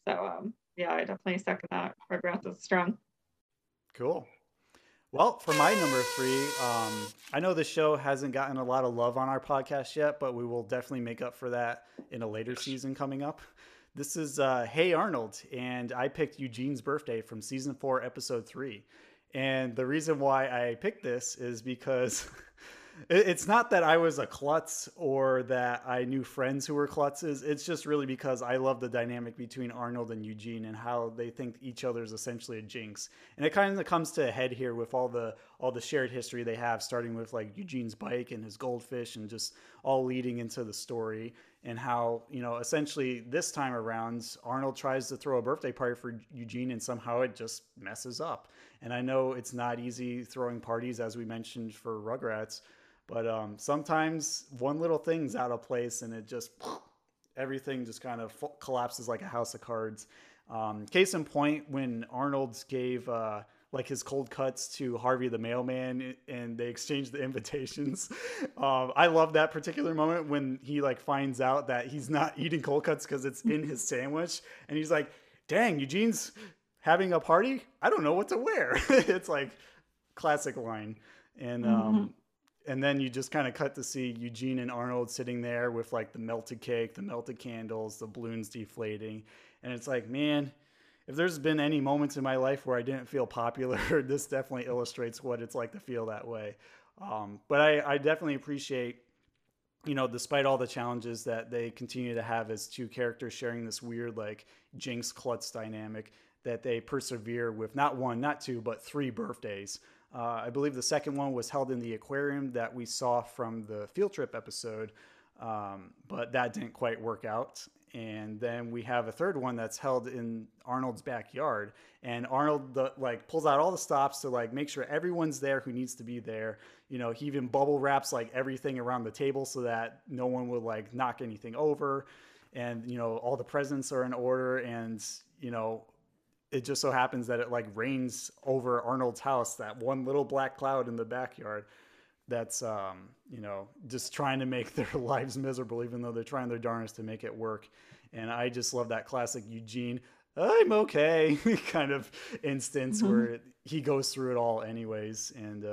So yeah, I definitely second that. Rugrats is strong. Cool. Well, for my number three, I know the show hasn't gotten a lot of love on our podcast yet, but we will definitely make up for that in a later season coming up. This is Hey Arnold, and I picked Eugene's Birthday from Season 4, Episode 3. And the reason why I picked this is because it's not that I was a klutz or that I knew friends who were klutzes. It's just really because I love the dynamic between Arnold and Eugene and how they think each other is essentially a jinx. And it kind of comes to a head here with all the shared history they have, starting with like Eugene's bike and his goldfish and just all leading into the story. And how, you know, essentially this time around, Arnold tries to throw a birthday party for Eugene and somehow it just messes up. And I know it's not easy throwing parties, as we mentioned for Rugrats, but sometimes one little thing's out of place and it just, everything just kind of collapses like a house of cards. Case in point, when Arnold gave like his cold cuts to Harvey the mailman and they exchanged the invitations. I love that particular moment when he like finds out that he's not eating cold cuts because it's in his sandwich. And he's like, dang, Eugene's having a party? I don't know what to wear. It's like classic line. And, and then you just kind of cut to see Eugene and Arnold sitting there with like the melted cake, the melted candles, the balloons deflating. And it's like, man, if there's been any moments in my life where I didn't feel popular, this definitely illustrates what it's like to feel that way. But I definitely appreciate, you know, despite all the challenges that they continue to have as two characters sharing this weird, like, jinx klutz dynamic, that they persevere with not one, not two, but three birthdays. I believe the second one was held in the aquarium that we saw from the field trip episode, but that didn't quite work out. And then we have a third one that's held in Arnold's backyard, and Arnold like pulls out all the stops to like make sure everyone's there who needs to be there. You know, he even bubble wraps like everything around the table so that no one would like knock anything over, and you know all the presents are in order. And you know, it just so happens that it like rains over Arnold's house, that one little black cloud in the backyard that's you know, just trying to make their lives miserable, even though they're trying their darnest to make it work. And I just love that classic Eugene, I'm okay kind of instance where he goes through it all anyways. And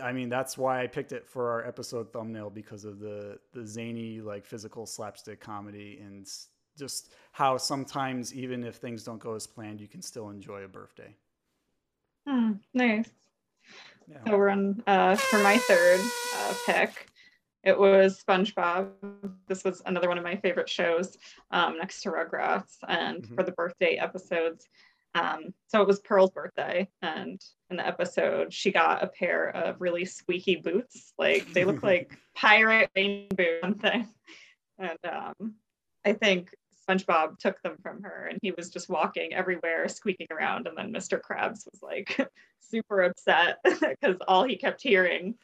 I mean, that's why I picked it for our episode thumbnail, because of the zany, like physical slapstick comedy and just how sometimes even if things don't go as planned, you can still enjoy a birthday. Nice. So we're on for my third pick. It was SpongeBob. This was another one of my favorite shows, next to Rugrats, and for the birthday episodes. So it was Pearl's birthday, and in the episode, she got a pair of really squeaky boots. Like they look like pirate rain boots. And I think SpongeBob took them from her, and he was just walking everywhere, squeaking around. And then Mr. Krabs was like super upset because all he kept hearing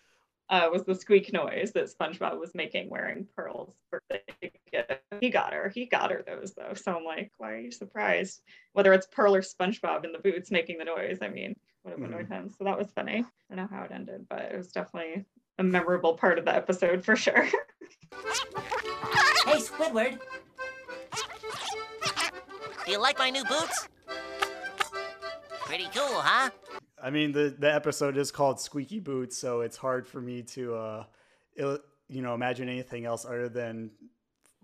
was the squeak noise that SpongeBob was making wearing Pearl's birthday gift. He got her those though. So I'm like, why are you surprised? Whether it's Pearl or SpongeBob in the boots making the noise, I mean, would have annoyed him. So that was funny. I don't know how it ended, but it was definitely a memorable part of the episode for sure. Hey, Squidward. Do you like my new boots? Pretty cool, huh? I mean, the episode is called Squeaky Boots, so it's hard for me to, you know, imagine anything else other than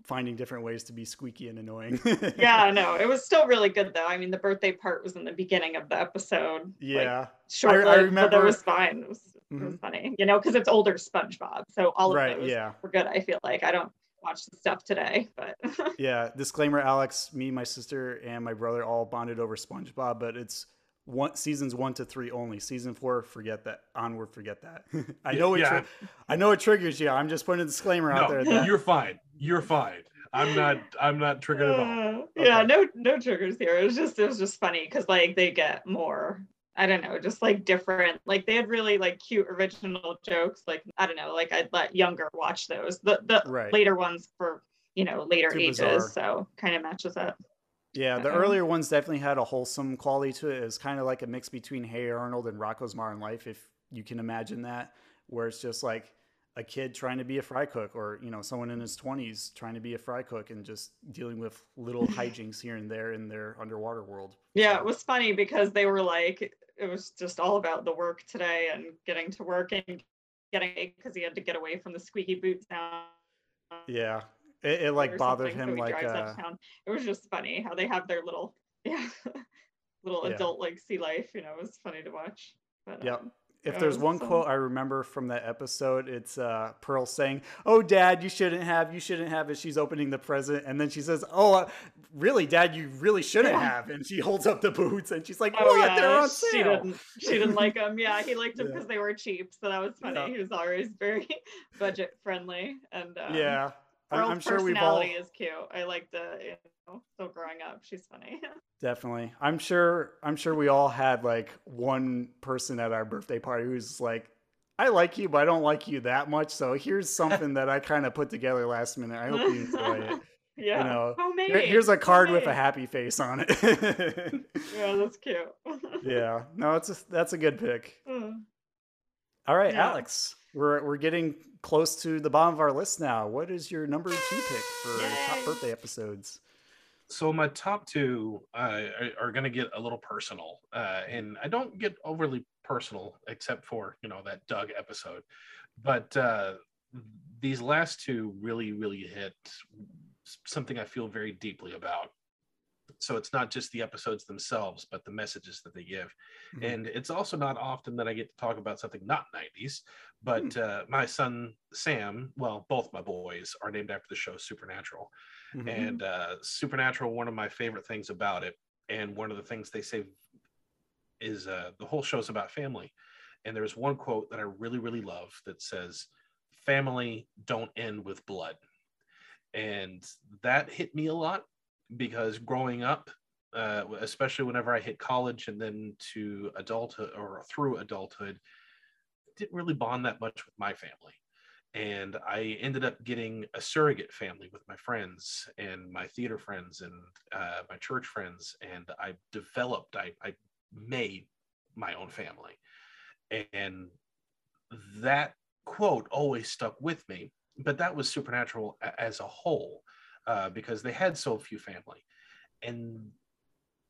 finding different ways to be squeaky and annoying. Yeah, no, it was still really good, though. I mean, the birthday part was in the beginning of the episode. Yeah. Like, short-lived, I remember. But that was fine. It was funny, you know, because it's older SpongeBob, so all of those were good, I feel like. I don't watch the stuff today, but yeah, disclaimer, Alex, me, my sister, and my brother all bonded over SpongeBob, but it's seasons 1 to 3 only. Season 4, forget that. Onward, forget that. I know it triggers you. I'm just putting a disclaimer out there. That you're fine. You're fine. I'm not triggered at all. Okay. Yeah, no triggers here. It was just funny because like they get more I don't know, just like different, like they had really like cute original jokes. Like, I don't know, like I'd let younger watch those, the right. later ones for, you know, later too ages. Bizarre. So kind of matches up. Yeah. The earlier ones definitely had a wholesome quality to it. It's kind of like a mix between Hey Arnold and Rocko's Modern Life, if you can imagine that, where it's just like a kid trying to be a fry cook, or, you know, someone in his 20s trying to be a fry cook and just dealing with little hijinks here and there in their underwater world. Yeah, it was funny because they were like, it was just all about the work today and getting to work and getting, because he had to get away from the squeaky boot sound. Yeah, it like bothered him. So like it was just funny how they have their little, adult like sea life. You know, it was funny to watch. But, yeah. If there's one quote I remember from that episode, it's Pearl saying, "Oh, Dad, you shouldn't have," as she's opening the present. And then she says, "Oh, really, Dad, you really shouldn't have." And she holds up the boots and she's like, "Oh, yeah, they're on sale." She didn't like them. Yeah, he liked them because they were cheap. So that was funny. Yeah. He was always very budget friendly. And yeah, I'm sure we've all. Her personality is cute. I like the. Still growing up, she's funny. Definitely. I'm sure we all had like one person at our birthday party who's like, "I like you, but I don't like you that much, so here's something that I kind of put together last minute. I hope you enjoy it." Yeah, you know, here's a card with a happy face on it. Yeah, that's cute. Yeah, no, that's a good pick. All right, yeah. Alex, we're getting close to the bottom of our list now. What is your number 2 pick for top birthday episodes? So my top 2 are going to get a little personal, and I don't get overly personal except for, you know, that Doug episode. But these last 2 really, really hit something I feel very deeply about. So it's not just the episodes themselves, but the messages that they give. Mm-hmm. And it's also not often that I get to talk about something not 90s, but my son, Sam, well, both my boys are named after the show Supernatural. Mm-hmm. And Supernatural, one of my favorite things about it, and one of the things they say is the whole show's about family. And there's one quote that I really, really love that says, "Family don't end with blood." And that hit me a lot. Because growing up, especially whenever I hit college and then to adulthood or through adulthood, didn't really bond that much with my family. And I ended up getting a surrogate family with my friends and my theater friends and my church friends. And I developed, I made my own family. And that quote always stuck with me, but that was Supernatural as a whole. Because they had so few family. And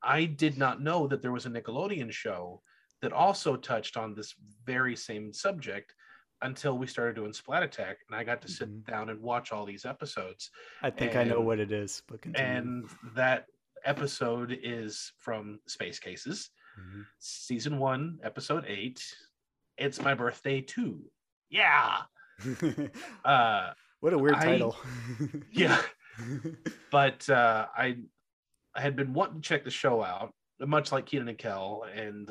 I did not know that there was a Nickelodeon show that also touched on this very same subject until we started doing Splat Attack, and I got to sit down and watch all these episodes. I think I know what it is, but continue. And that episode is from Space Cases, season 1, episode 8. It's My Birthday Too. Yeah. What a weird title. Yeah. But I had been wanting to check the show out, much like Kenan and Kel and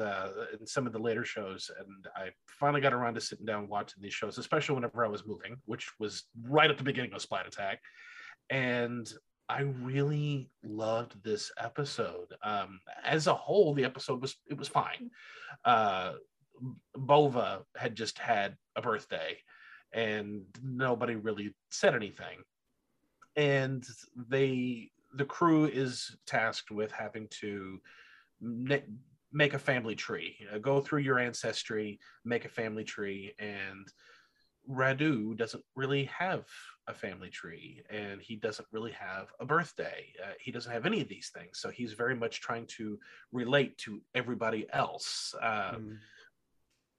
some of the later shows, and I finally got around to sitting down and watching these shows, especially whenever I was moving, which was right at the beginning of Splat Attack. And I really loved this episode. As a whole, the episode was fine. Bova had just had a birthday, and nobody really said anything. And the crew is tasked with having to make a family tree, go through your ancestry, make a family tree. And Radu doesn't really have a family tree, and he doesn't really have a birthday. He doesn't have any of these things. So he's very much trying to relate to everybody else.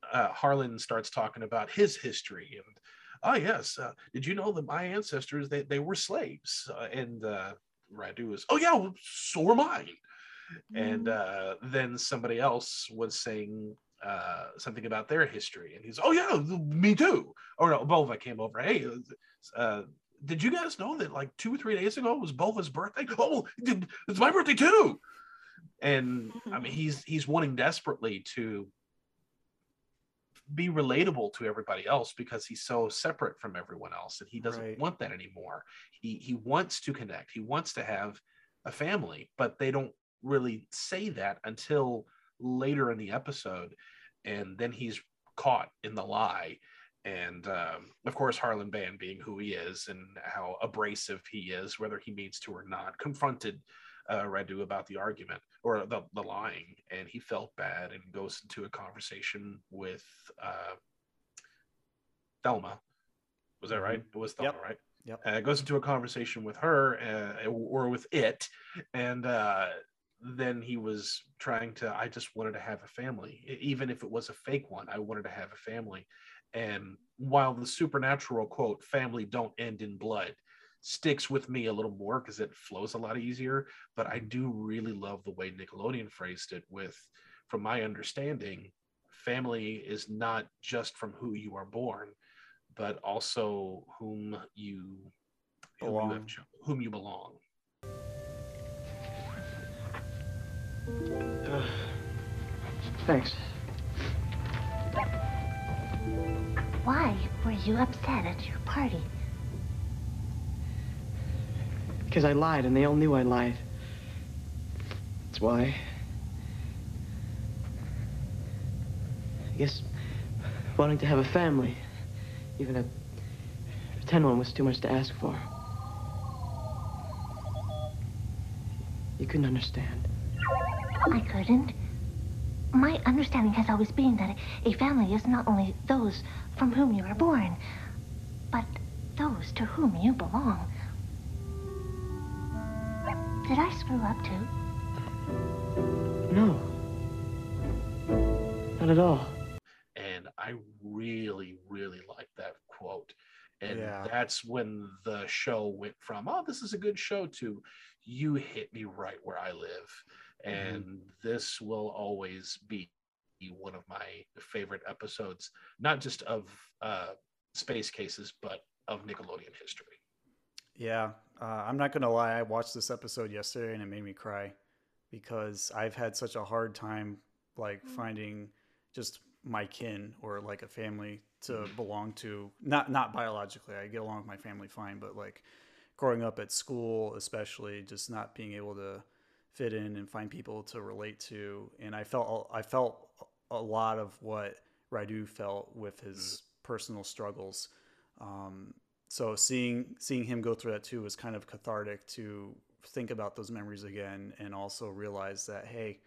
Harlan starts talking about his history and, "Oh, yes. Did you know that my ancestors, they were slaves?" And Radu was, "Oh, yeah, well, so were mine." And then somebody else was saying something about their history. And he's, "Oh, yeah, me too." Or no, Bova came over. "Hey, did you guys know that like 2 or 3 days ago was Bova's birthday?" "Oh, it's my birthday too." And I mean, he's wanting desperately to be relatable to everybody else because he's so separate from everyone else, and he doesn't want that anymore. He wants to connect. He wants to have a family, but they don't really say that until later in the episode, and then he's caught in the lie. And of course, Harlan Band, being who he is and how abrasive he is, whether he means to or not, confronted Radu about the argument or the lying, and he felt bad and goes into a conversation with Thelma. Was that right? It was Thelma, yep. Right? Yep. Goes into a conversation with her or with it, and then he was trying to, I just wanted to have a family. Even if it was a fake one, I wanted to have a family. And while the supernatural quote, family don't end in blood, sticks with me a little more because it flows a lot easier, but I do really love the way Nickelodeon phrased it with, from my understanding, family is not just from who you are born, but also whom you belong. Thanks. Why were you upset at your party? Because I lied, and they all knew I lied. That's why. I guess wanting to have a family, even a pretend one, was too much to ask for. You couldn't understand. I couldn't. My understanding has always been that a family is not only those from whom you are born, but those to whom you belong. Did I screw up too? No. Not at all. And I really, really like that quote. And that's when the show went from, oh, this is a good show, to you hit me right where I live. And this will always be one of my favorite episodes, not just of Space Cases, but of Nickelodeon history. Yeah, I'm not going to lie. I watched this episode yesterday and it made me cry because I've had such a hard time like finding just my kin or like a family to belong to. Not biologically. I get along with my family fine, but like growing up at school, especially just not being able to fit in and find people to relate to. And I felt a lot of what Radu felt with his personal struggles. So seeing him go through that too was kind of cathartic to think about those memories again, and also realize that, hey,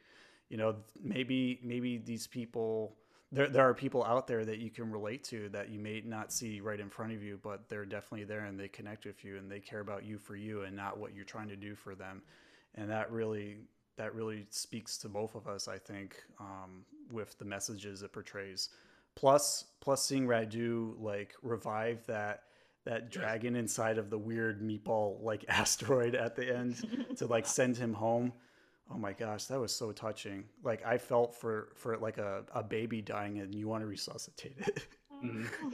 you know, maybe these people, there are people out there that you can relate to that you may not see right in front of you, but they're definitely there and they connect with you and they care about you for you and not what you're trying to do for them. And that really speaks to both of us, I think, with the messages it portrays. Plus seeing Radu like revive that dragon inside of the weird meatball like asteroid at the end to like send him home. Oh my gosh, that was so touching. Like I felt for like a baby dying and you want to resuscitate it.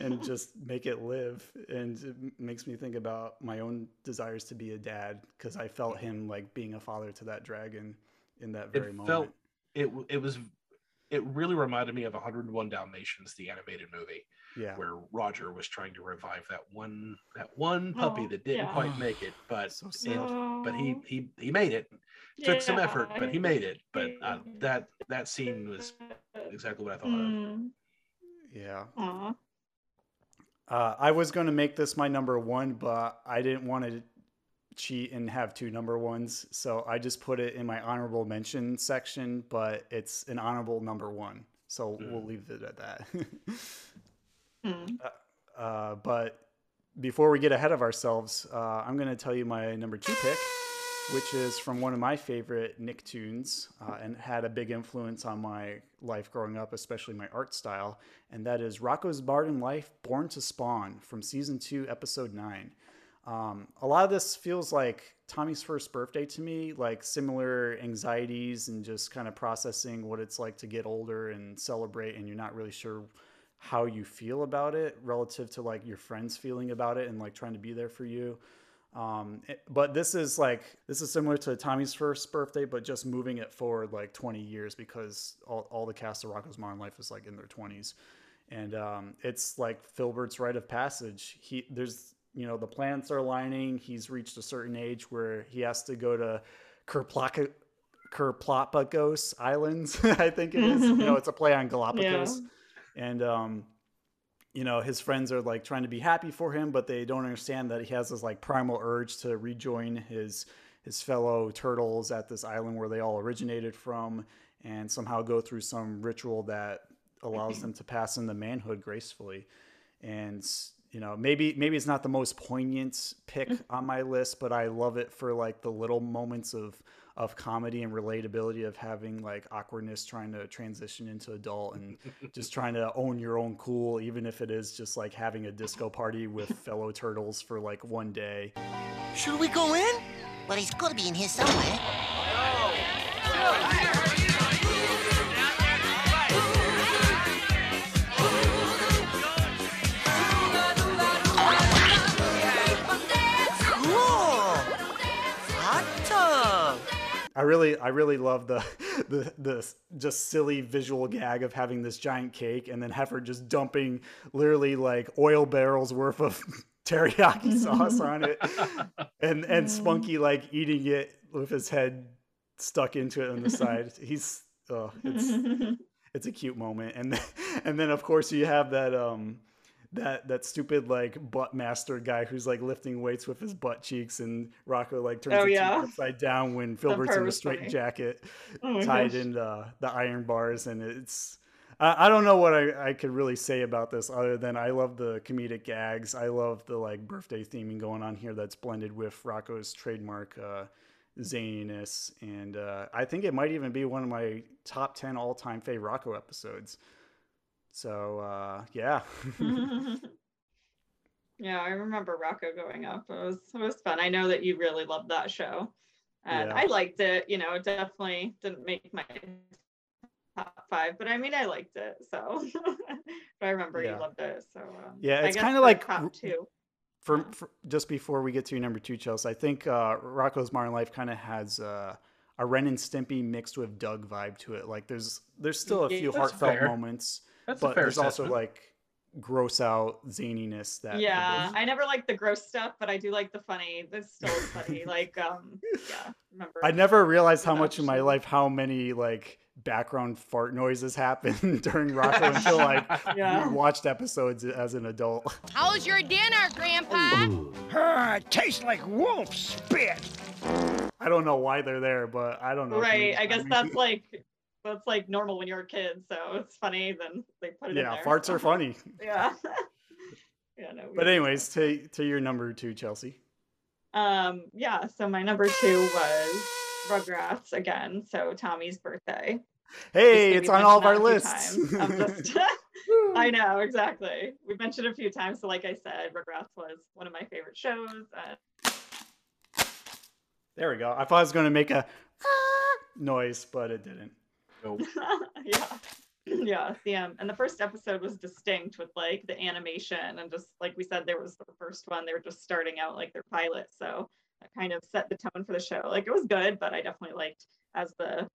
And just make it live. And it makes me think about my own desires to be a dad, because I felt him like being a father to that dragon in that very moment. It really reminded me of 101 Dalmatians, the animated movie, where Roger was trying to revive that one puppy that didn't quite make it, but so but he made it. Took some effort, but he made it. But that scene was exactly what I thought of. Yeah. I was going to make this my number one, but I didn't want to cheat and have two number ones. So I just put it in my honorable mention section, but it's an honorable number one. So we'll leave it at that. But before we get ahead of ourselves, I'm going to tell you my number two pick, which is from one of my favorite Nicktoons, and had a big influence on my life growing up, especially my art style. And that is Rocko's Modern Life, Born to Spawn, from season 2, episode 9. A lot of this feels like Tommy's first birthday to me, like similar anxieties and just kind of processing what it's like to get older and celebrate. And you're not really sure how you feel about it relative to like your friends feeling about it and like trying to be there for you. But this is similar to Tommy's first birthday, but just moving it forward like 20 years, because all the cast of Rocko's Modern Life is like in their 20s. And it's like Filbert's rite of passage. There's, you know, the planets are aligning. He's reached a certain age where he has to go to Kerplaka Kerplopagos Islands, I think it is. You know, it's a play on Galapagos. Yeah. And, you know, his friends are like trying to be happy for him, but they don't understand that he has this like primal urge to rejoin his fellow turtles at this island where they all originated from, and somehow go through some ritual that allows them to pass into manhood gracefully. And, you know, maybe it's not the most poignant pick on my list, but I love it for like the little moments of comedy and relatability of having like awkwardness trying to transition into adult and just trying to own your own cool, even if it is just like having a disco party with fellow turtles for like one day. Should we go in? Well, he's got to be in here somewhere. Oh. Cool. Hot tub. I really love the just silly visual gag of having this giant cake and then Heifer just dumping literally like oil barrels worth of teriyaki sauce on it, and Spunky like eating it with his head stuck into it on the side. He's it's a cute moment. And then of course you have that that stupid like butt master guy who's like lifting weights with his butt cheeks, and Rocko like turns his upside down when Filbert's in a straight jacket tied in the iron bars, and it's. I don't know what I could really say about this other than I love the comedic gags. I love the like birthday theming going on here that's blended with Rocko's trademark zaniness. And I think it might even be one of my top 10 all-time favorite Rocko episodes. So, yeah. Yeah, I remember Rocko going up. It was fun. I know that you really loved that show. And I liked it. You know, it definitely didn't make my top five, but I mean I liked it, so but I remember you loved it, so it's kind of like top two for just before we get to your number two, Chelsea. I think Rocko's Modern Life kind of has a Ren and Stimpy mixed with Doug vibe to it. Like there's still a few heartfelt moments, but there's also like gross out zaniness that I never liked the gross stuff, but I do like the funny. That's still funny. Like remember I never realized how much in my life how many like background fart noises happen during Rocko until like we watched episodes as an adult. How's your dinner, Grandpa? It tastes like wolf spit. I don't know why they're there, but I don't know. Right, I guess that's like normal when you're a kid, so it's funny. Then they put it in there. Farts are funny. But anyways, to your number two, Chelsea. So my number two was Rugrats again, so Tommy's birthday. Hey, it's on all of our lists. I know, exactly. We've mentioned a few times, so like I said, Rugrats was one of my favorite shows. There we go. I thought I was going to make a noise, but it didn't. Nope. And the first episode was distinct with like the animation, and just like we said, there was the first one. They were just starting out like their pilot, so kind of set the tone for the show. Like it was good, but I definitely liked as the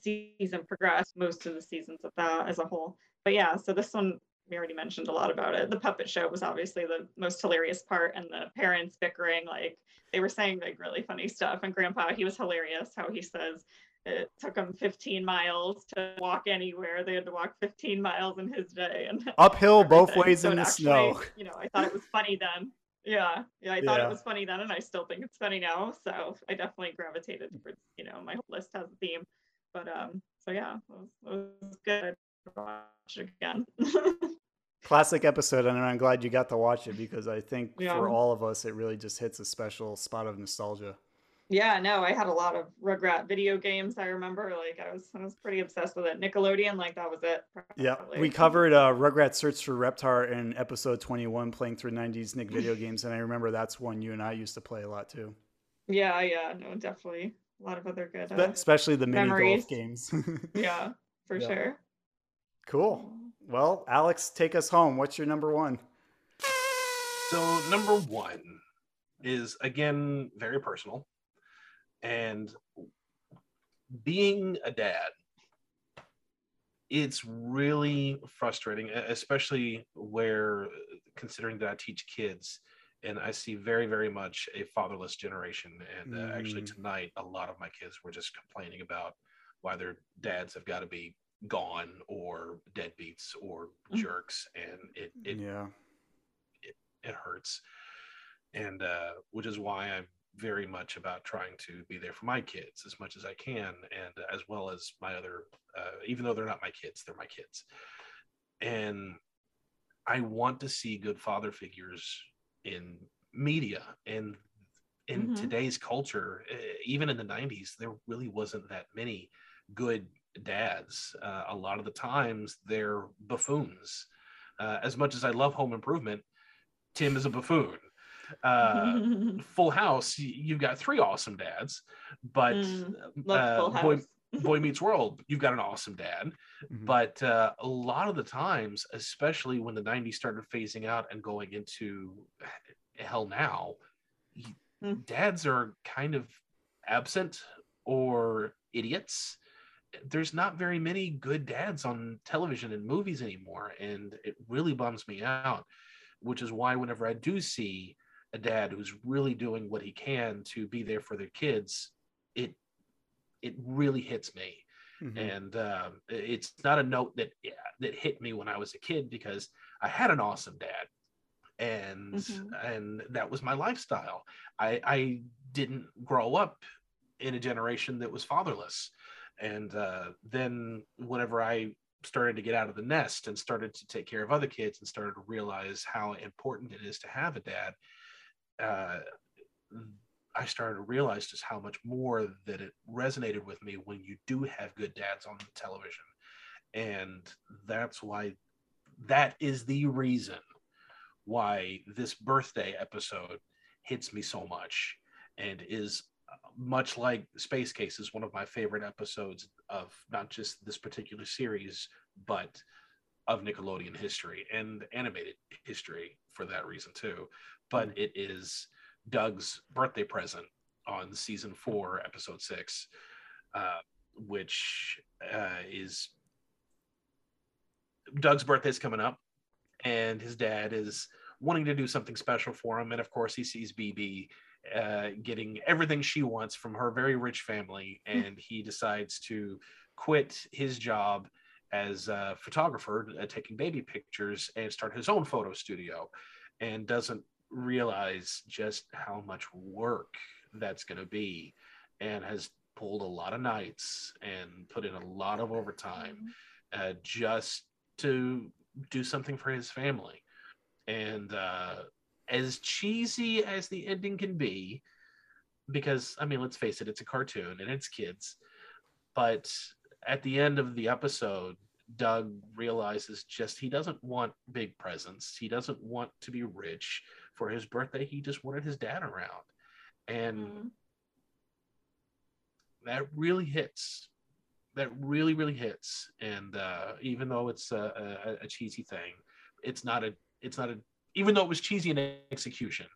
season progressed, most of the seasons of that as a whole. But yeah, so this one, we already mentioned a lot about it. The puppet show was obviously the most hilarious part, and the parents bickering, like they were saying like really funny stuff. And Grandpa, he was hilarious how he says it took him 15 miles to walk anywhere. They had to walk 15 miles in his day, and uphill both ways, so in the snow. You know, I thought it was funny then. I thought it was funny then, and I still think it's funny now. So I definitely gravitated towards, you know, my whole list has a theme. But so yeah, it was good to watch again. Classic episode, and I'm glad you got to watch it, because I think for all of us, it really just hits a special spot of nostalgia. Yeah, no, I had a lot of Rugrat video games. I remember, like, I was pretty obsessed with it. Nickelodeon, like, that was it. Probably. Yeah, we covered Rugrat Search for Reptar in episode 21, playing through 90s Nick video games, and I remember that's one you and I used to play a lot, too. Yeah, no, definitely. A lot of other good especially the mini-golf games. Sure. Cool. Well, Alex, take us home. What's your number one? So, number one is, again, very personal. And being a dad, it's really frustrating, especially where, considering that I teach kids and I see very, very much a fatherless generation. And actually tonight, a lot of my kids were just complaining about why their dads have got to be gone or deadbeats or jerks, and it hurts. And which is why I'm very much about trying to be there for my kids as much as I can, and as well as my other, even though they're not my kids, they're my kids. And I want to see good father figures in media, and in today's culture, even in the 90s, there really wasn't that many good dads. A lot of the times they're buffoons. As much as I love Home Improvement, Tim is a buffoon. Full House, you've got three awesome dads, but Boy Meets World, you've got an awesome dad. But a lot of the times, especially when the 90s started phasing out and going into hell now, dads are kind of absent or idiots. There's not very many good dads on television and movies anymore, and it really bums me out, which is why whenever I do see a dad who's really doing what he can to be there for their kids, it really hits me. And it's not a note that that hit me when I was a kid, because I had an awesome dad, and that was my lifestyle. I didn't grow up in a generation that was fatherless. And then whenever I started to get out of the nest and started to take care of other kids and started to realize how important it is to have a dad, I started to realize just how much more that it resonated with me when you do have good dads on television. And that's why, that is the reason why this birthday episode hits me so much, and is much like Space Cases, one of my favorite episodes of not just this particular series, but of Nickelodeon history and animated history for that reason too. But it is Doug's birthday present on season 4, episode 6, which is, Doug's birthday is coming up, and his dad is wanting to do something special for him. And of course he sees BB getting everything she wants from her very rich family, and he decides to quit his job as a photographer, taking baby pictures, and start his own photo studio, and doesn't realize just how much work that's going to be, and has pulled a lot of nights and put in a lot of overtime just to do something for his family. And as cheesy as the ending can be, because, I mean, let's face it, it's a cartoon and it's kids, but at the end of the episode, Doug realizes just he doesn't want big presents. He doesn't want to be rich for his birthday. He just wanted his dad around. And that really hits. That really, really hits. And even though it's a cheesy thing, it's not a even though it was cheesy in execution,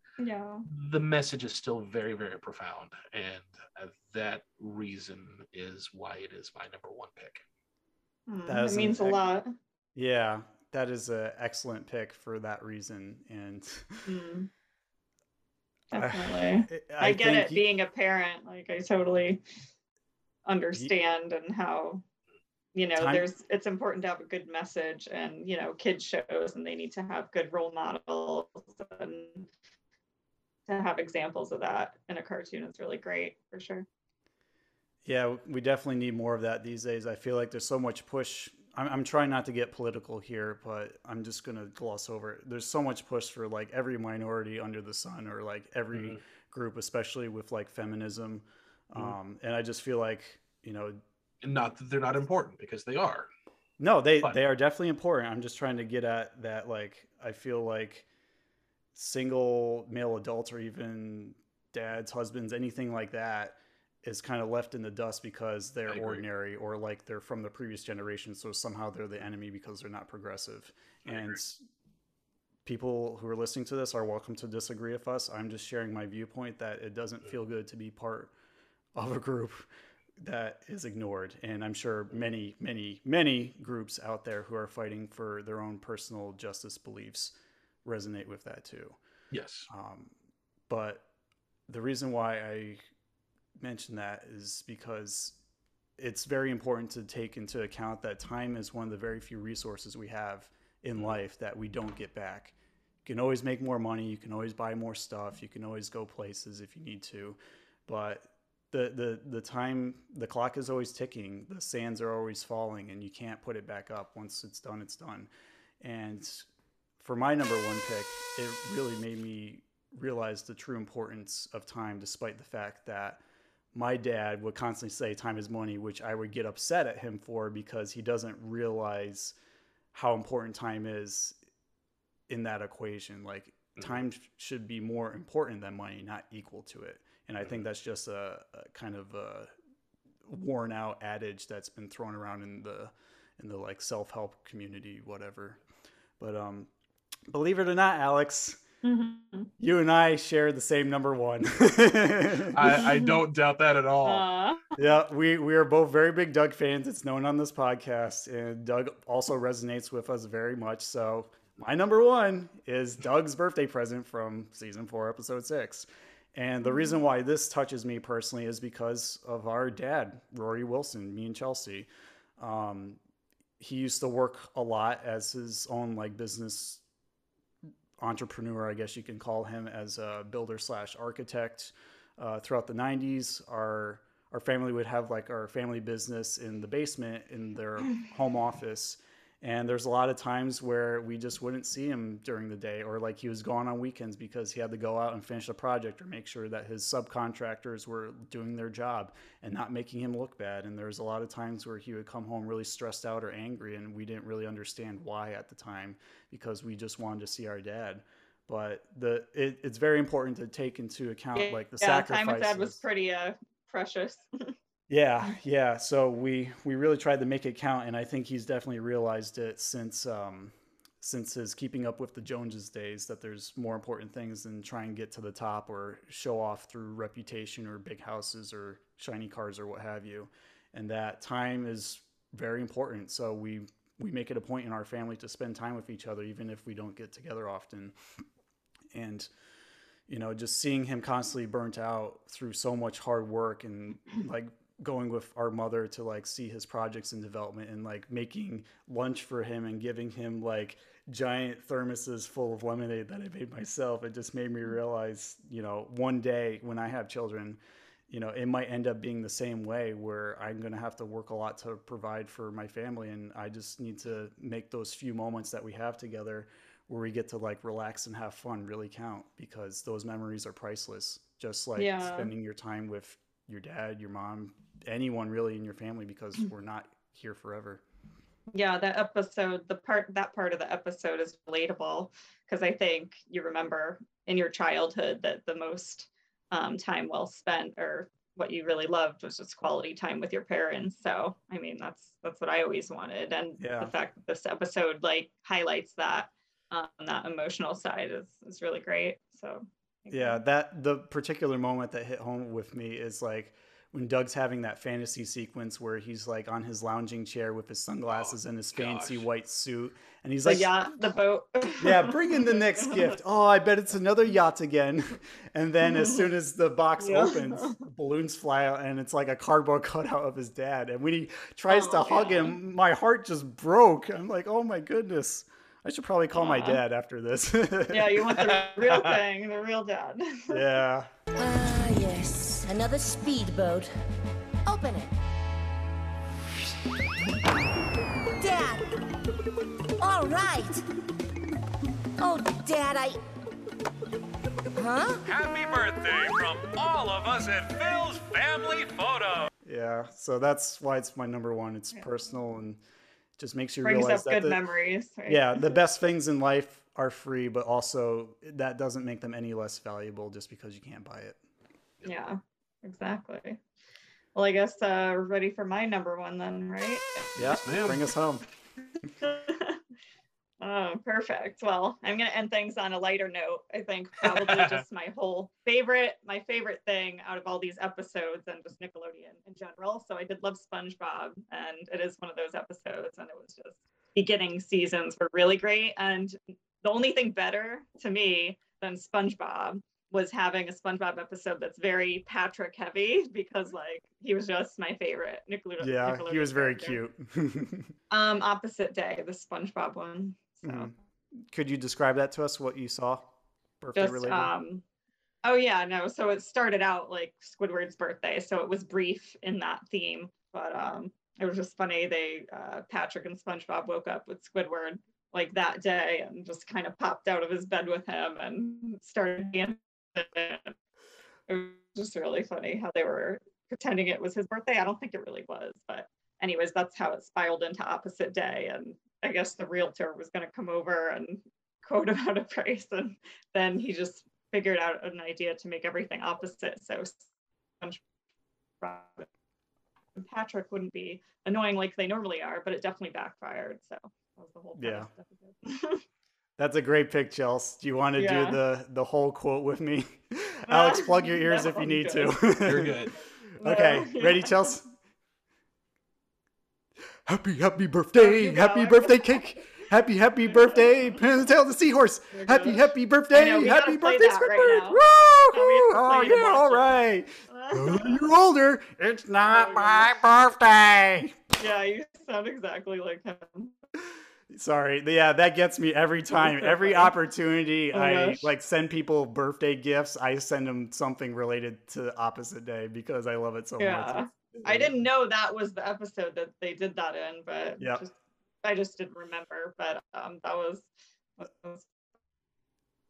the message is still very, very profound. And that reason is why it is my number one pick. That means a lot. Yeah, that is an excellent pick for that reason. And definitely. I get it, being a parent. Like, I totally understand, and how, you know, it's important to have a good message, and, you know, kids shows, and they need to have good role models, and to have examples of that in a cartoon is really great, for sure. Yeah, we definitely need more of that these days. I feel like there's so much push. I'm trying not to get political here, but I'm just going to gloss over it. There's so much push for like every minority under the sun, or like every group, especially with like feminism. And I just feel like, you know, not that they're not important, because they are. No, they are definitely important. I'm just trying to get at that. Like, I feel like single male adults, or even dads, husbands, anything like that, is kind of left in the dust because they're ordinary, or like they're from the previous generation. So somehow they're the enemy because they're not progressive. And people who are listening to this are welcome to disagree with us. I'm just sharing my viewpoint that it doesn't feel good to be part of a group that is ignored. And I'm sure many, many, many groups out there who are fighting for their own personal justice beliefs resonate with that too. Yes. But the reason why I mention that is because it's very important to take into account that time is one of the very few resources we have in life that we don't get back. You can always make more money. You can always buy more stuff. You can always go places if you need to. But the time, the clock is always ticking. The sands are always falling, and you can't put it back up. Once it's done, it's done. And for my number one pick, it really made me realize the true importance of time, despite the fact that my dad would constantly say time is money, which I would get upset at him for because he doesn't realize how important time is in that equation. Like, time should be more important than money, not equal to it. And I think that's just a kind of a worn out adage that's been thrown around in the like self-help community, whatever. But believe it or not, Alex, you and I share the same number one. I don't doubt that at all. Yeah, we are both very big Doug fans. It's known on this podcast, and Doug also resonates with us very much. So my number one is Doug's birthday present from season 4, episode 6. And the reason why this touches me personally is because of our dad, Rory Wilson, me and Chelsea. He used to work a lot as his own like business entrepreneur, I guess you can call him, as a builder / architect throughout the 90s. Our family would have like our family business in the basement in their home office, and there's a lot of times where we just wouldn't see him during the day, or like he was gone on weekends because he had to go out and finish a project or make sure that his subcontractors were doing their job and not making him look bad. And there's a lot of times where he would come home really stressed out or angry, and we didn't really understand why at the time because we just wanted to see our dad. But it's very important to take into account like the sacrifices. Time with dad was pretty precious. Yeah. So we really tried to make it count, and I think he's definitely realized it since his Keeping Up with the Joneses days, that there's more important things than trying to get to the top or show off through reputation or big houses or shiny cars or what have you, and that time is very important. So we make it a point in our family to spend time with each other, even if we don't get together often. And you know, just seeing him constantly burnt out through so much hard work, and like going with our mother to like see his projects in development, and like making lunch for him and giving him like giant thermoses full of lemonade that I made myself. It just made me realize, you know, one day when I have children, you know, it might end up being the same way, where I'm going to have to work a lot to provide for my family. And I just need to make those few moments that we have together where we get to like relax and have fun really count, because those memories are priceless. Just like spending your time with your dad, your mom, anyone really in your family, because we're not here forever. Yeah, that episode, that part of the episode is relatable, because I think you remember in your childhood that the most time well spent, or what you really loved, was just quality time with your parents. So I mean, that's what I always wanted, and the fact that this episode like highlights that that emotional side is really great. So yeah, that the particular moment that hit home with me is like when Doug's having that fantasy sequence where he's like on his lounging chair with his sunglasses and his fancy white suit, and he's like, "Yeah, the boat." Yeah, bring in the next gift. Oh, I bet it's another yacht again. And then as soon as the box opens, balloons fly out, and it's like a cardboard cutout of his dad. And when he tries to hug him, my heart just broke. I'm like, oh my goodness. I should probably call my dad after this. Yeah, you want the real thing, the real dad. Yeah. Ah, yes, another speedboat. Open it. Dad! All right! Oh, Dad, Huh? Happy birthday from all of us at Phil's Family Photo. Yeah, so that's why it's my number one. It's personal, and just makes you realize that good memories, right? Yeah, the best things in life are free, but also that doesn't make them any less valuable just because you can't buy it. Yeah, exactly. Well, I guess we're ready for my number one then, right? Yeah, bring us home. Oh, perfect. Well, I'm going to end things on a lighter note, I think, probably. Just my favorite thing out of all these episodes, and just Nickelodeon in general. So I did love SpongeBob, and it is one of those episodes, and it was just, beginning seasons were really great. And the only thing better to me then SpongeBob was having a SpongeBob episode that's very Patrick heavy because like he was just my favorite Nickelodeon. Yeah, Nickelodeon he was very character. Cute. Opposite Day, the SpongeBob one. So, could you describe that to us? What you saw? Birthday just, related. Oh yeah, no. So it started out like Squidward's birthday, so it was brief in that theme, but it was just funny. They Patrick and SpongeBob woke up with Squidward like that day and just kind of popped out of his bed with him and started dancing. It was just really funny how they were pretending it was his birthday. I don't think it really was, but anyways, that's how it spiraled into Opposite Day. And I guess the realtor was going to come over and quote him out a price, and then he just figured out an idea to make everything opposite, so Patrick wouldn't be annoying like they normally are, but it definitely backfired. So that was the whole yeah. That's a great pick, Chelsea. Do you want to do the whole quote with me? Alex, plug your ears if you need to. You're good. Okay, ready, Chelsea? Happy birthday, happy birthday cake. Happy birthday, Pin the Tail of the Seahorse. Happy birthday, happy birthday, Squidward. Right woo! Oh, yeah, all right. You're older. It's not my birthday. Yeah, you sound exactly like him. Sorry. Yeah, that gets me every time. Every opportunity I like send people birthday gifts, I send them something related to Opposite Day because I love it so much. I didn't know that was the episode that they did that in, but I just didn't remember. But that was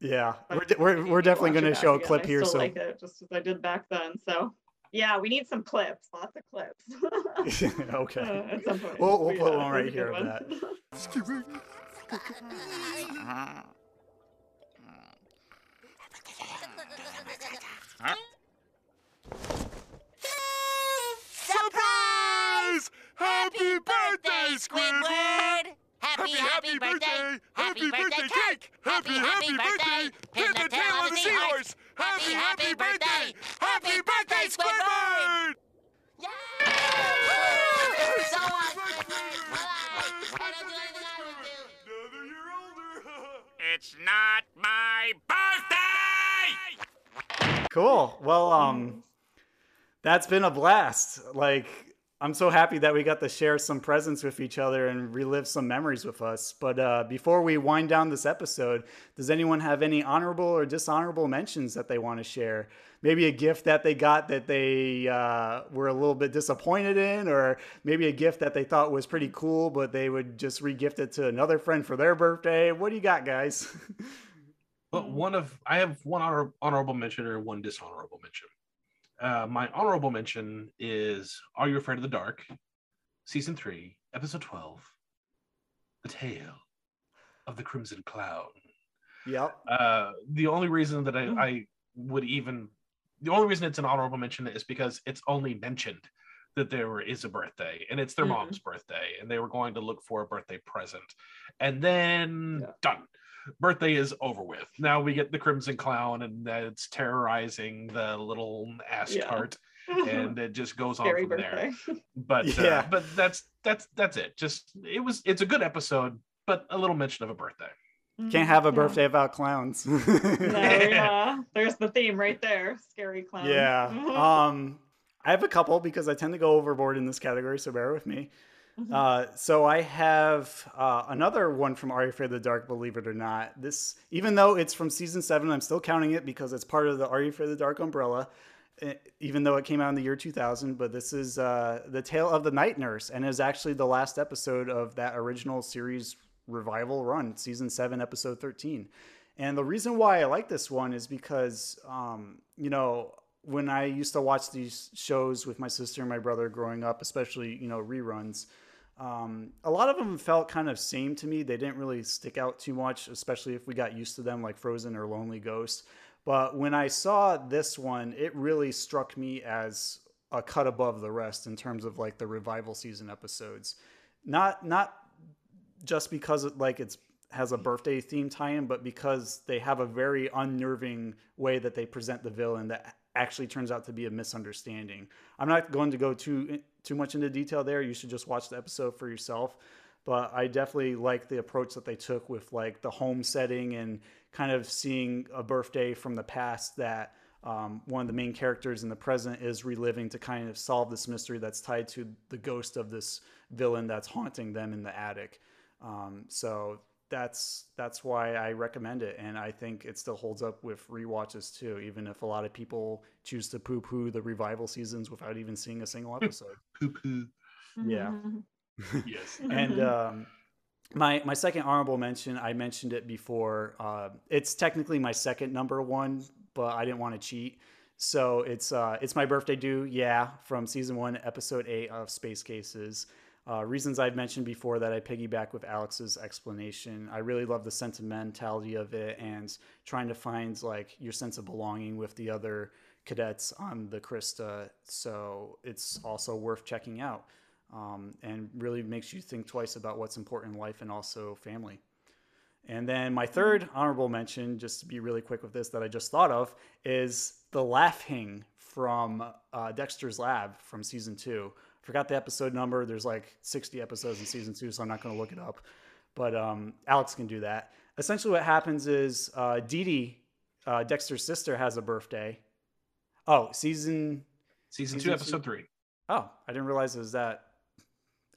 yeah. We're definitely going to show a clip here. So I like it just as I did back then. So. Yeah, we need some clips, lots of clips. Okay. At some point. We'll put one right here of that. Surprise! Happy birthday, Squidward! Happy birthday! Happy birthday cake! Happy birthday! Pin the tail on the seahorse! Happy birthday! Happy birthday, Squidward! Yeah! So another year older. It's not my birthday! Cool. Well, that's been a blast. Like, I'm so happy that we got to share some presents with each other and relive some memories with us. But before we wind down this episode, does anyone have any honorable or dishonorable mentions that they want to share? Maybe a gift that they got that they were a little bit disappointed in, or maybe a gift that they thought was pretty cool, but they would just re-gift it to another friend for their birthday. What do you got, guys? But I have one honorable mention or one dishonorable mention. My honorable mention is Are You Afraid of the Dark? Season 3, Episode 12, The Tale of the Crimson Cloud. Yep. The only reason that I would even... The only reason it's an honorable mention is because it's only mentioned that there is a birthday, and it's their mom's birthday, and they were going to look for a birthday present. And then, done. Birthday is over with. Now we get the Crimson Clown, and it's terrorizing the little ash tart, and it just goes on Very from birthday. There. But but that's it. Just it's a good episode, but a little mention of a birthday. Can't have a birthday without clowns. No, there's the theme right there. Scary clown. Yeah. I have a couple because I tend to go overboard in this category, so bear with me. So I have another one from Are You Afraid of the Dark, believe it or not. This, even though it's from season 7, I'm still counting it because it's part of the Are You Afraid of the Dark umbrella, even though it came out in the year 2000. But this is The Tale of the Night Nurse, and is actually the last episode of that original series revival run, season 7, episode 13. And the reason why I like this one is because, when I used to watch these shows with my sister and my brother growing up, especially, reruns, a lot of them felt kind of same to me. They didn't really stick out too much, especially if we got used to them, like Frozen or Lonely Ghost. But when I saw this one, it really struck me as a cut above the rest in terms of like the revival season episodes. Not just because it has a birthday theme tie-in, but because they have a very unnerving way that they present the villain that actually turns out to be a misunderstanding. I'm not going to go too much into detail there. You should just watch the episode for yourself. But I definitely like the approach that they took with like the home setting and kind of seeing a birthday from the past that one of the main characters in the present is reliving to kind of solve this mystery that's tied to the ghost of this villain that's haunting them in the attic. So that's why I recommend it. And I think it still holds up with rewatches too, even if a lot of people choose to poo poo the revival seasons without even seeing a single episode. Poo poo. Yeah. Yes. And, my second honorable mention, I mentioned it before. It's technically my second number one, but I didn't want to cheat. So it's My Birthday Due, Yeah, from season 1, episode 8 of Space Cases. Reasons I've mentioned before that I piggyback with Alex's explanation. I really love the sentimentality of it and trying to find like your sense of belonging with the other cadets on the Krista. So it's also worth checking out, and really makes you think twice about what's important in life and also family. And then my third honorable mention, just to be really quick with this that I just thought of, is the laughing from Dexter's Lab from season 2. Forgot the episode number. There's like 60 episodes in season 2, so I'm not going to look it up. But Alex can do that. Essentially what happens is Dee Dee, Dexter's sister, has a birthday. Oh, Season 2, episode 3. Oh, I didn't realize it was that.